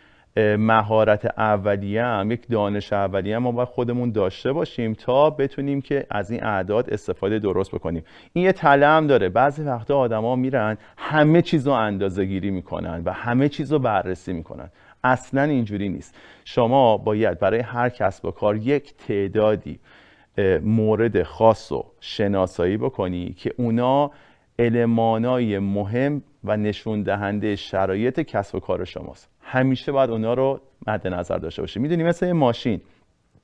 مهارت اولیه هم، یک دانش اولیه هم ما باید خودمون داشته باشیم تا بتونیم که از این اعداد استفاده درست بکنیم. این یه تلم داره. بعضی وقتا آدما میرن همه چیزو اندازه گیری میکنن و همه چیزو بررسی میکنن. اصلا اینجوری نیست. شما باید برای هر کسب و کار یک تعدادی مورد خاصو شناسایی بکنی که اونا المانای مهم و نشون دهنده شرایط کسب و کار شماست. همیشه باید اونا رو مد نظر داشته باشی. میدونی مثل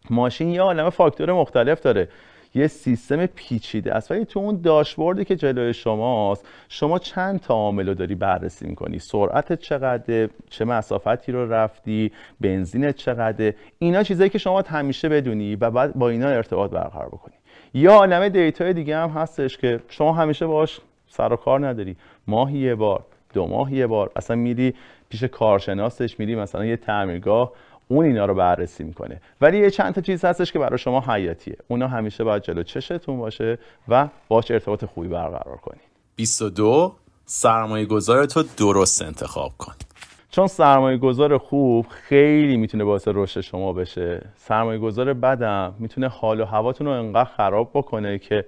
ماشین یه عالمه فاکتور مختلف داره، یه سیستم پیچیده است، ولی تو اون داشبوردی که جلوی شماست، شما چند تا عامل رو داری بررسی می‌کنی. سرعتت چقدره، چه مسافتی رو رفتی، بنزینت چقدره. اینا چیزایی که شما همیشه بدونی و بعد با اینا ارتباط برقرار بکنی. یه عالمه دیتای دیگه هم هستش که شما همیشه باهاش سر و کار نداری. ماهی یه بار، دو ماهی یه بار اصلا میری پیش کارشناسش، میری مثلا یه تعمیرگاه، اون اینا رو بررسی میکنه. ولی یه چند تا چیز هستش که برای شما حیاتیه، اونا همیشه باید جلو چشتون باشه و باهاش ارتباط خوبی برقرار کنید. 22 سرمایه‌گذار تو درست انتخاب کن، چون سرمایه‌گذار خوب خیلی میتونه باعث رشد شما بشه. سرمایه‌گذار بدم میتونه حال و هواتون رو انقدر خراب بکنه که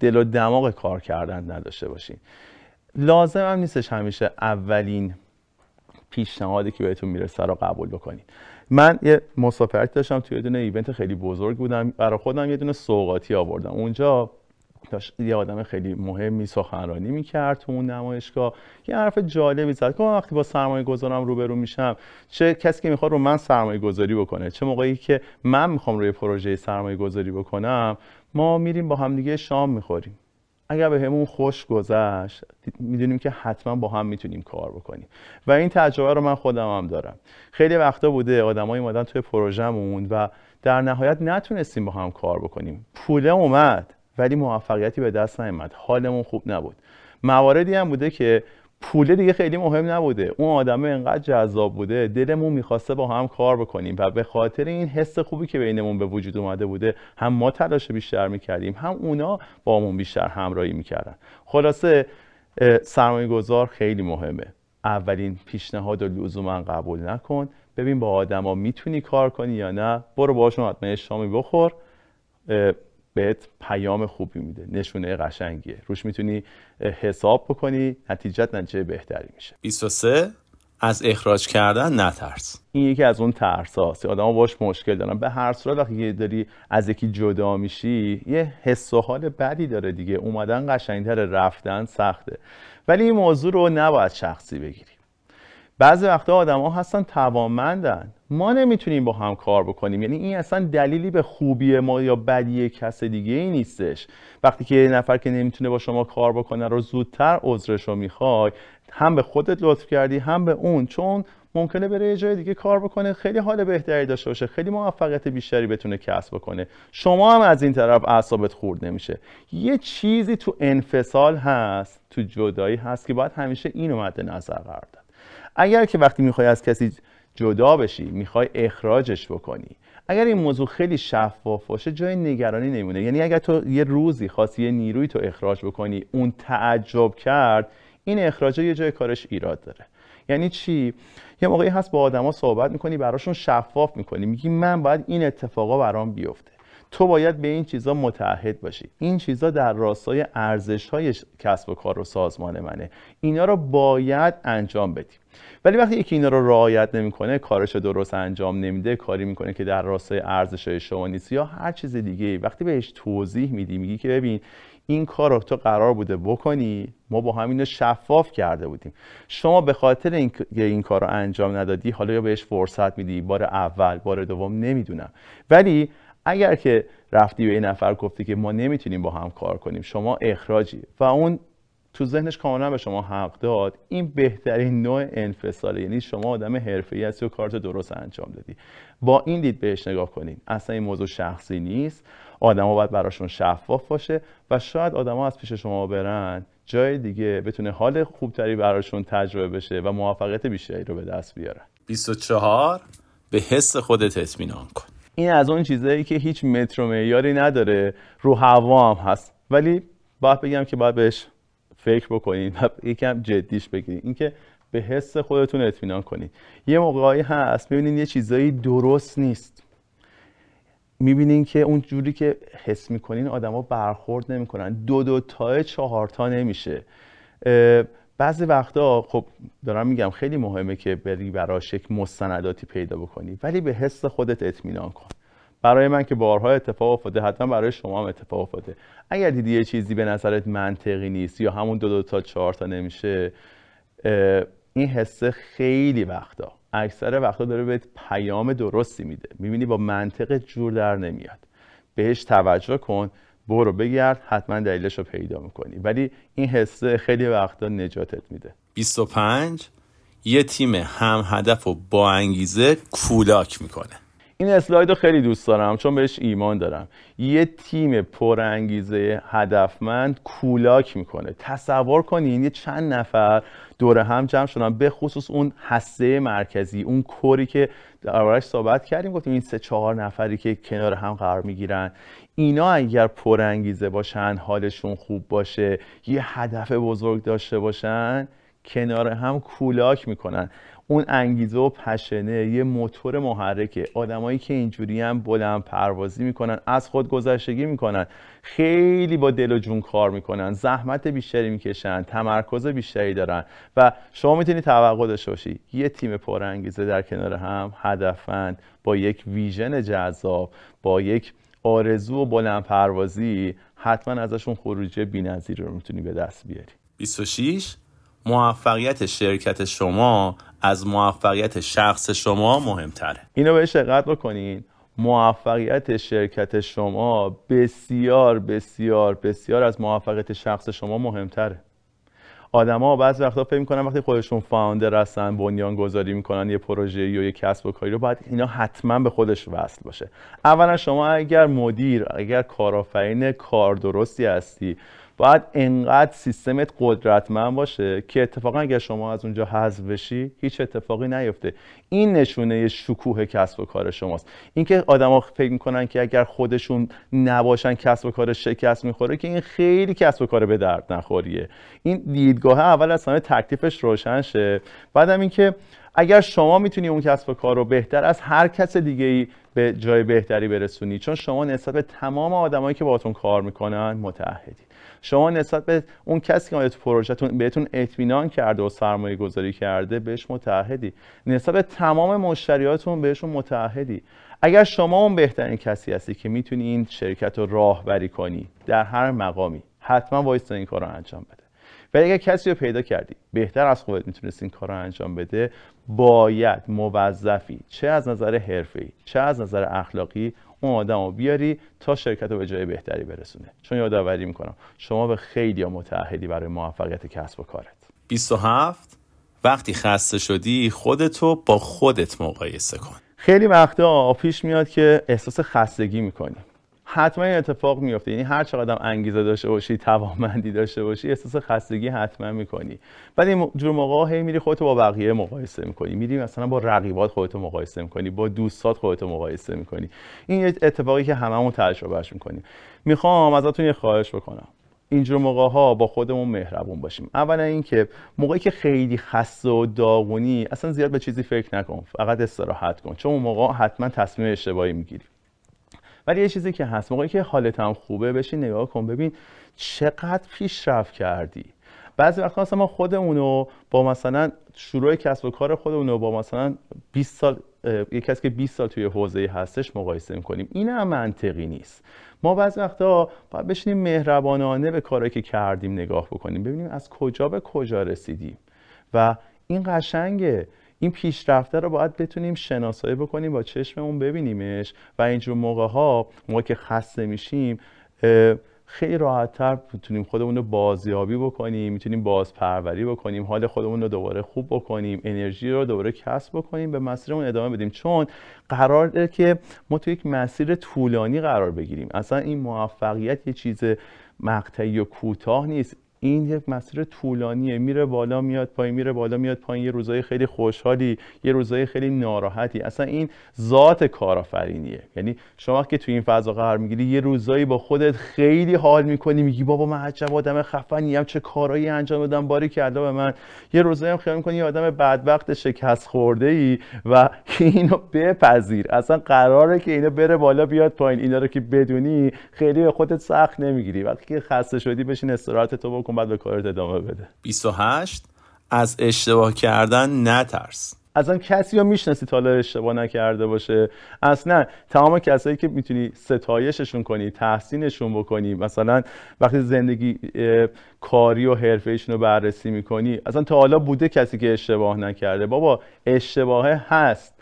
دل و دماغ کار کردن نداشته باشین. لازم هم نیستش همیشه اولین پیشنهادی که بهتون میرسه رو قبول بکنید. من یه مسافرت داشتم، توی یه دونه ایونت خیلی بزرگ بودم، برای خودم یه دونه سوغاتی آوردم. اونجا یه آدم خیلی مهمی سخنرانی میکرد تو اون نمایشگاه، یه حرف جالبی زد که وقتی با سرمایه گذارم روبرو میشم، چه کسی که میخواد رو من سرمایه گذاری بکنه، چه موقعی که من میخوام روی پروژه سرمایه گذاری بکنم، ما میریم با همدیگه شام میخوریم. اگر به همون خوش گذشت، میدونیم که حتما با هم میتونیم کار بکنیم و این تجربه رو من خودم هم دارم. خیلی وقتا بوده آدمای اومدن توی پروژه‌مون و در نهایت نتونستیم با هم کار بکنیم. پول اومد ولی موفقیتی به دست نیامد، حالمون خوب نبود. مواردی هم بوده که پول دیگه خیلی مهم نبوده، اون آدمه انقدر جذاب بوده، دلمون میخواسته با هم کار بکنیم و به خاطر این حس خوبی که بینمون به وجود اومده بوده، هم ما تلاش بیشتر میکردیم، هم اونا با همون بیشتر همراهی میکردن. خلاصه سرمایه گذار خیلی مهمه. اولین پیشنهاد رو لزوما قبول نکن، ببین با آدما میتونی کار کنی یا نه، برو باهاشون آتمه شامی بخور، بهت پیام خوبی میده، نشونه قشنگیه، روش میتونی حساب بکنی، نتیجت بهتری میشه. 23 از اخراج کردن نترس. این یکی از اون ترس‌هاست. آدم‌ها باهاش مشکل دارن. به هر صورت وقتی داری از یکی جدا میشی، یه حس و حال بدی داره دیگه. اومدن قشنگ‌تره، رفتن سخته. ولی این موضوع رو نباید شخصی بگیری. بعضی وقتا آدم‌ها هستن توانمندن، ما نمیتونیم با هم کار بکنیم. یعنی این اصلا دلیلی به خوبی ما یا بدی کس دیگه ای نیستش. وقتی که یه نفر که نمیتونه با شما کار بکنه رو زودتر عذرشو میخوای، هم به خودت لطف کردی هم به اون، چون ممکنه بره یه جای دیگه کار بکنه، خیلی حال بهتری داشته باشه، خیلی موفقیت بیشتری بتونه کسب بکنه، شما هم از این طرف اعصابت خورد نمیشه. یه چیزی تو انفصال هست، تو جدایی هست که باید همیشه اینو مد نظر قرار داد. اگر که وقتی میخوای از کسی جدا بشی، میخوای اخراجش بکنی، اگر این موضوع خیلی شفاف باشه جای نگرانی نمیمونه. یعنی اگر تو یه روزی خواستی یه نیروی تو اخراج بکنی، اون تعجب کرد، این اخراج یه جای کارش ایراد داره. یعنی چی؟ یه موقعی هست با آدما صحبت میکنی، براشون شفاف میکنی، میگی من باید این اتفاقا برام بیفته، تو باید به این چیزا متعهد باشی، این چیزا در راستای ارزش‌های کسب و کار و سازمان منه، اینا رو باید انجام بدیم. ولی وقتی یکی اینا رو رعایت نمیکنه، کارش رو درست انجام نمیده، کاری میکنه که در راستای ارزش‌های شما نیست یا هر چیز دیگه، وقتی بهش توضیح میدی، میگی که ببین این کار رو تو قرار بوده بکنی، ما با همین رو شفاف کرده بودیم، شما به خاطر این کار رو انجام ندادی، حالا یا بهش فرصت میدی، بار اول بار دوم نمیدونم، ولی اگر که رفتی به این نفر گفتی که ما نمیتونیم با هم کار کنیم، شما اخراجی، و اون تو ذهنش کاملا به شما حق داد، این بهترین نوع انفصاله. یعنی شما آدم حرفه‌ای هستی و کارتو درست انجام دادی. با این دید بهش نگاه کنین، اصلا این موضوع شخصی نیست، آدم‌ها باید براشون شفاف باشه و شاید آدم‌ها از پیش شما برن جای دیگه، بتونه حال خوبتری براشون تجربه بشه و موفقیت بیشتری رو به دست بیارن. 24 به حس خودت اطمینان کن. این از اون چیزایی که هیچ متر و معیاری نداره، رو هوا هم هست، ولی باید بگم که باید بهش فکر بکنین و یکم جدیش بگیرین. اینکه به حس خودتون اطمینان کنین. یه موقعی هست میبینین یه چیزایی درست نیست، میبینین که اون جوری که حس میکنین آدما برخورد نمیکنن، دو تا 4 تا نمیشه. بعضی وقتا خب دارم میگم خیلی مهمه که بری براش یک مستنداتی پیدا بکنی، ولی به حس خودت اطمینان کن. برای من که بارها اتفاق افتاده، حتما برای شما هم اتفاق افتاده. اگر دیدی یه چیزی به نظرت منطقی نیست یا همون 2 تا 4 تا نمیشه، این حس خیلی وقتا، اکثر وقتا داره بهت پیام درستی میده، میبینی با منطق جور در نمیاد، بهش توجه کن، برو بگرد، حتما دلیلش رو پیدا میکنی، ولی این حس خیلی وقتا نجاتت میده. 25 یه تیم هم هدف و با انگیزه کولاک میکنه. این اسلاید رو خیلی دوست دارم چون بهش ایمان دارم. یه تیم پرانگیزه هدفمند کولاک میکنه. تصور کنین یه چند نفر دوره هم جمع شدن، به خصوص اون هسته مرکزی، اون کوری که دربارش صحبت کردیم، گفتیم این 3-4 نفری که کنار هم قرار میگیرن، اینا اگر پرانگیزه باشن، حالشون خوب باشه، یه هدف بزرگ داشته باشن، کنار هم کولاک میکنن. اون انگیزه و پشنه یه موتور محرکه. آدمایی که اینجوری هم بلند پروازی میکنن، از خود گذشتگی میکنن، خیلی با دل و جون کار میکنن، زحمت بیشتری میکشن، تمرکز بیشتری دارن و شما میتونی توقع داشته باشی یه تیم پر انگیزه در کنار هم هدفمند، با یک ویژن جذاب، با یک آرزو و بلند پروازی، حتما ازشون خروجی بی‌نظیر رو میتونی به دست بیاری. 26 موفقیت شرکت شما از موفقیت شخص شما مهمتره. اینو بهش دقت بکنین. موفقیت شرکت شما بسیار بسیار بسیار از موفقیت شخص شما مهمتره. آدما بعضی وقتا فکر میکنن وقتی خودشون فاوندر هستن، بنیانگذاری میکنن یه پروژه یا یه کسب و کاری رو، باید اینا حتما به خودش وصل باشه. اولا شما اگر مدیر، اگر کارآفرین کار درستی هستی، باید انقدر سیستمت قدرتمند باشه که اتفاقا اگر شما از اونجا حذف بشی هیچ اتفاقی نیفته. این نشونه شکوه کسب و کار شماست. اینکه آدما فکر میکنن که اگر خودشون نباشن کسب و کار شکست میخوره، که این خیلی کسب و کار به درد نخوریه. این دیدگاه اول از همه تکلیفش روشن شه. بعدم اینکه اگر شما میتونی اون کسب و کار رو بهتر از هر کس دیگه‌ای به جای بهتری برسونی، چون شما نسبت به تمام آدمایی که باهاتون کار میکنن متعهدید، شما نسبت به اون کسی که تو پروژهتون بهتون اطمینان کرده و سرمایه گذاری کرده بهش متعهدی، نسبت به تمام مشتریاتون بهشون متعهدی. اگر شما اون بهترین کسی هستی که میتونی این شرکت رو راهبری کنی در هر مقامی، حتما وایستا این کار رو انجام بده. ولی اگر کسی رو پیدا کردی بهتر از خودت میتونستی این کار رو انجام بده، باید موظفی چه از نظر حرفه‌ای چه از نظر اخلاقی اون آدم رو بیاری تا شرکت رو به جای بهتری برسونه. چون یادآوری میکنم شما به خیلی متعهدی برای موفقیت کسب و کارت. 27 وقتی خسته شدی خودتو با خودت مقایسه کن. خیلی وقتا پیش میاد که احساس خستگی میکنی. حتما این اتفاق میفته، یعنی هر چقدر انگیزه داشته باشی، توانمندی داشته باشی، احساس خستگی حتما میکنی. بعد این جور موقع هی میری خودتو با بقیه مقایسه میکنی، میری مثلا با رقیبات خودتو مقایسه میکنی، با دوستات خودتو مقایسه میکنی. این اتفاقی که هممون تجربهش میکنیم. میخوام ازتون یه خواهش بکنم، اینجور موقع ها با خودمون مهربون باشیم. اولا اینکه موقعی که خیلی خسته و داغونی اصلا زیاد به چیزی فکر نکن، فقط استراحت کن، چون اون موقع حتما تصمیم اشتباهی میگیری. ولی یه چیزی که هست، موقعی که حالت هم خوبه بشین نگاه کن ببین چقدر پیشرفت کردی. بعضی وقتا اصلا ما خودمونو با مثلا شروع کسب و کار خودمونو با مثلا 20 سال یک کسی که 20 سال توی حوزه هستش مقایسه می‌کنیم. این هم منطقی نیست. ما بعضی وقتا باید بشینیم مهربانانه به کارهایی که کردیم نگاه بکنیم، ببینیم از کجا به کجا رسیدیم. و این قشنگه، این پیشرفته رو باید بتونیم شناسایی بکنیم، با چشممون ببینیمش. و اینجور موقع‌ها، موقعی که خسته میشیم، خیلی راحت‌تر میتونیم خودمون رو بازیابی بکنیم، میتونیم بازپروری بکنیم، حال خودمون رو دوباره خوب بکنیم، انرژی رو دوباره کسب بکنیم، به مسیرمون ادامه بدیم. چون قراره که ما توی یک مسیر طولانی قرار بگیریم. اصلا این موفقیت یه چیز مقطعی و کوتاه نیست. این یک مسیر طولانیه، میره بالا میاد پایین، میره بالا میاد پایین. یه روزای خیلی خوشحالی، یه روزای خیلی ناراحتی. اصلا این ذات کارآفرینیه. یعنی شما که توی این فضا قرار میگیری، یه روزایی با خودت خیلی حال میکنی، میگی بابا من عجب آدم خفنیم، چه کارایی انجام دادم، باریکلا به من. یه روزایی هم خیال میکنی یه آدم بدبخت شکست خورده ای و اینو بپذیر. اصلا قراره که اینا بره بالا بیاد پایین. اینا رو که بدونی خیلی به خودت سخت نمیگیری. وقتی که خسته شدی بشین استراحت تو کن، بعد به کارت ادامه بده. 28 از اشتباه کردن نترس. از اون کسی رو میشناسی تا حالا اشتباه نکرده باشه؟ اصلا تمام کسایی که میتونی ستایششون کنی، تحسینشون بکنی، مثلا وقتی زندگی کاری و حرفه‌ایشون رو بررسی میکنی، اصلا تا حالا بوده کسی که اشتباه نکرده؟ بابا اشتباه هست،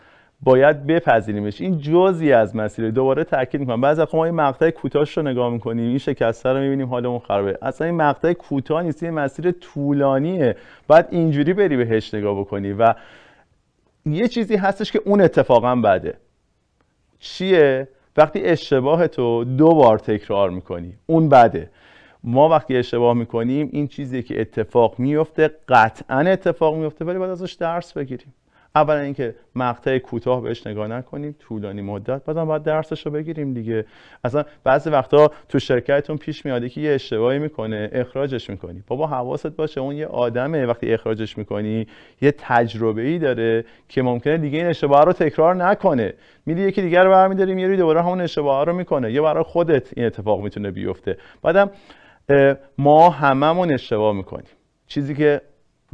باید بپذیریمش. این جزئی از مسیره. دوباره تاکید میکنم، بعضی وقت ما این مقطع کوتاهش رو نگاه میکنیم، این شکسته رو میبینیم، حالمون خرابه. اصلا این مقطع کوتاه نیست، این مسیر طولانیه. باید اینجوری بری بهش نگاه بکنی. و یه چیزی هستش که اون اتفاقا بده، چیه؟ وقتی اشتباه تو دو بار تکرار میکنی، اون بده. ما وقتی اشتباه میکنیم، این چیزی که اتفاق میفته، قطعا اتفاق میفته، ولی باید ازش درس بگیریم. اولا اینکه مقطع کوتاه بهش نگاه نکنیم، طولانی مدت، بعدم باید درسش رو بگیریم دیگه. اصلا بعضی وقتا تو شرکتتون پیش میاد که یه اشتباهی میکنه، اخراجش میکنی. بابا حواست باشه، اون یه آدمه، وقتی اخراجش میکنی یه تجربه‌ای داره که ممکنه دیگه این اشتباه رو تکرار نکنه. میری یکی دیگه رو برمی‌داریم، یه روی دوباره همون اشتباه رو میکنه. یا برای خودت این اتفاق میتونه بیفته. بعدم ما هممون اشتباه میکنیم، چیزی که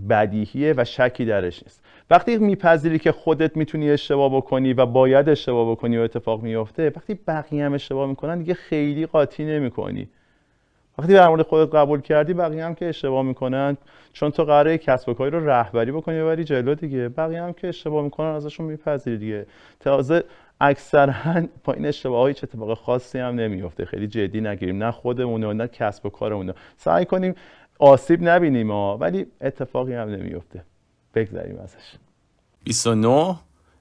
بدیهیه و شکی درش نیست. وقتی میپذیری که خودت میتونی اشتباه بکنی و باید اشتباه بکنی و اتفاق میفته، وقتی بقیه هم اشتباه میکنن دیگه خیلی قاطی نمیکنی. وقتی در مورد خودت قبول کردی، بقیه هم که اشتباه میکنن، چون تو قراره کسب و کاری رو رهبری بکنی و ببری جلو دیگه، بقیه هم که اشتباه میکنن ازشون میپذیری دیگه. تازه اکثرا با این اشتباه‌ها هیچ اتفاق خاصی هم نمیفته. خیلی جدی نگیریم، نه خودمون و نه کسب و کارمون. سعی کنیم آسیب نبینیم، ولی اتفاقی هم نمیفته. بگذاریم ازش. 29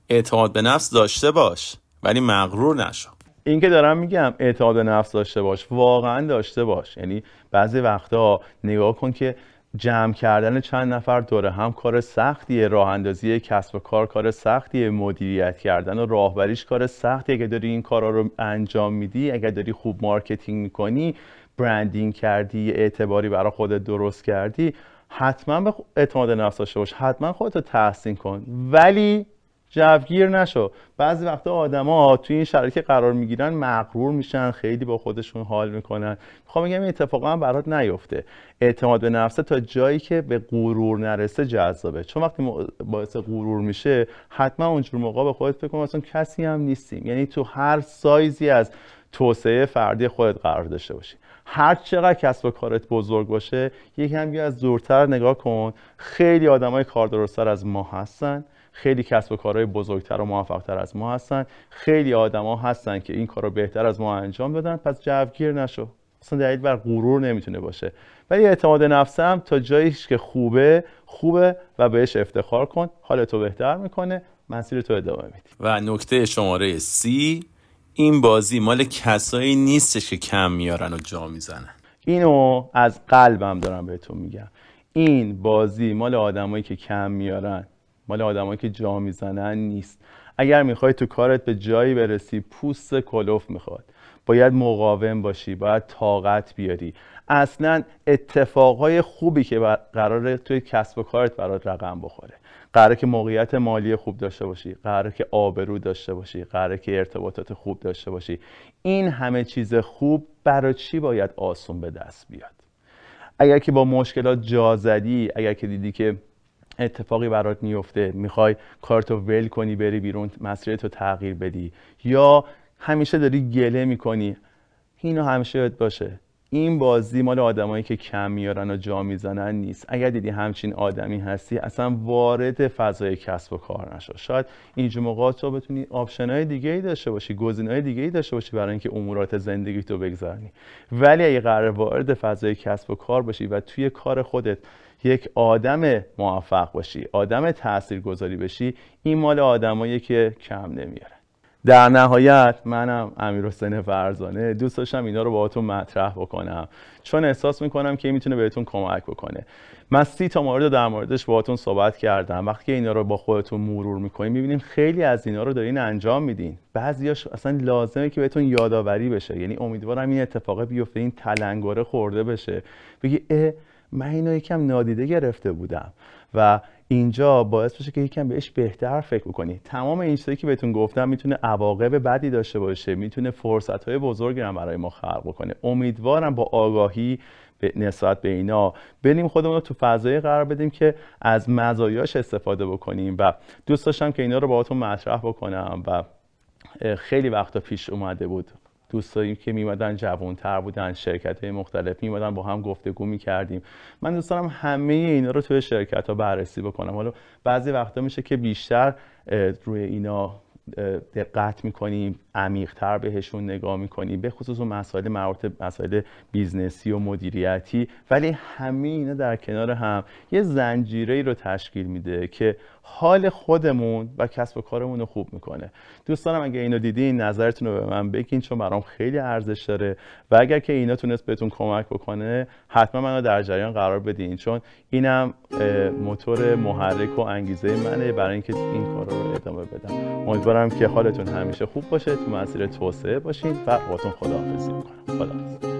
اعتماد به نفس داشته باش ولی مغرور نشو. این که دارم میگم اعتماد به نفس داشته باش، واقعا داشته باش. یعنی بعضی وقتا نگاه کن که جمع کردن چند نفر دوره هم کار سختیه، راه اندازی کسب و کار کار سختیه، مدیریت کردن و راهبریش کار سختیه. اگه داری این کارا رو انجام میدی، اگه داری خوب مارکتینگ میکنی، برندینگ کردی، اعتباری برای خودت درست کردی، حتما به اعتماد نفس داشته باش، حتما خودتو تحسین کن، ولی جوگیر نشو. بعضی وقتا آدما توی این شرایط که قرار میگیرن مغرور میشن، خیلی با خودشون حال میکنن. میخوام بگم این اتفاقا هم برات نیفته. اعتماد به نفس تا جایی که به غرور نرسه جذابه، چون وقتی باعث غرور میشه حتما اونجور موقع به خودت فکر کن اصلا کسی هم نیستیم. یعنی تو هر سایزی از توسعه فردی خودت قرار داشته باشی. هر چقدر کسب و کارت بزرگ باشه یکم بیا از دورتر نگاه کن. خیلی آدمای کاردرست‌تر از ما هستن، خیلی کسب و کارهای بزرگتر و موفقتر از ما هستن، خیلی آدما هستن که این کارو بهتر از ما انجام بدن. پس جوگیر نشو، اصلا دلیل بر غرور نمیتونه باشه. ولی اعتماد نفس هم تا جاییش که خوبه و بهش افتخار کن، حالتو بهتر میکنه، مسیرتو ادامه میدی. و نکته شماره C، این بازی مال کسایی نیستش که کم میارن و جا میزنن. اینو از قلبم دارم بهتون میگم، این بازی مال آدمایی که کم میارن، مال آدمایی که جا میزنن نیست. اگر میخوای تو کارت به جایی برسی پوست کلوف میخواد، باید مقاوم باشی، باید طاقت بیاری. اصلا اتفاقای خوبی که قراره توی کسب و کارت برات رقم بخوره، قراره که موقعیت مالی خوب داشته باشی، قراره که آبرو داشته باشی، قراره که ارتباطات خوب داشته باشی، این همه چیز خوب برای چی باید آسون به دست بیاد؟ اگر که با مشکلات جا زدی، اگر که دیدی که اتفاقی برات نیفته، میخوای کارتو ول کنی بری بیرون، مسیرتو تغییر بدی، یا همیشه داری گله میکنی، اینو همیشه یاد باشه، این بازی مال آدمایی که کم میارن و جا میزنن نیست. اگر دیدی همچین آدمی هستی اصلا وارد فضای کسب و کار نشو. شاید اینجور موقع تو بتونی آپشن‌های دیگه‌ای داشته باشی، گزینه‌های دیگه‌ای داشته باشی برای اینکه امورات زندگی تو بگذرونی. ولی اگه قرار وارد فضای کسب و کار بشی و توی کار خودت یک آدم موفق باشی، آدم تاثیرگذاری بشی، این مال آدمایی که کم نمیارن. در نهایت منم امیرحسین فرزانه، دوست داشتم اینا رو باهاتون مطرح بکنم چون احساس میکنم که میتونه بهتون کمک بکنه. من 30 تا مورد در موردش باهاتون صحبت کردم. وقتی که اینا رو با خودتون مرور میکنیم میبینیم خیلی از اینا رو دارین انجام میدین، بعضیاش اصلا لازمه که بهتون یادآوری بشه. یعنی امیدوارم این اتفاق بیفته، این تلنگره خورده بشه، بگی من اینو یکم نادیده گرفته بودم و اینجا باعث بشه که یکم بهش بهتر فکر بکنی. تمام این چیزایی که بهتون گفتم میتونه عواقب بدی داشته باشه، میتونه فرصت‌های بزرگی هم برای ما خلق بکنه. امیدوارم با آگاهی نسبت به اینا بریم، خودمون رو تو فضایی قرار بدیم که از مزایاش استفاده بکنیم و دوست داشتم که اینا رو باهاتون مطرح بکنم. و خیلی وقتا پیش اومده بود دوستایی که میمدن جوانتر بودن، شرکت‌های مختلف میمدن، با هم گفتگو میکردیم. من دوست دارم همه اینا رو توی شرکت‌ها بررسی بکنم. حالا بعضی وقتا میشه که بیشتر روی اینا دقت میکنیم، عمیق‌تر بهشون نگاه میکنیم، به خصوص اون مسائل بیزنسی و مدیریتی. ولی همه اینا در کنار هم یه زنجیره‌ای رو تشکیل میده که حال خودمون و کسب و کارمون رو خوب میکنه. دوستانم اگه اینو دیدین نظرتون رو به من بگین چون برام خیلی ارزش داره و اگر که اینا تونست بهتون کمک بکنه حتما منو در جریان قرار بدین چون اینم موتور محرک و انگیزه منه برای اینکه این کارا رو ادامه بدم. امیدوارم که حالتون همیشه خوب باشه، تو مسیر توسعه باشین و باهاتون خداحافظی میکنم. خداحافظ.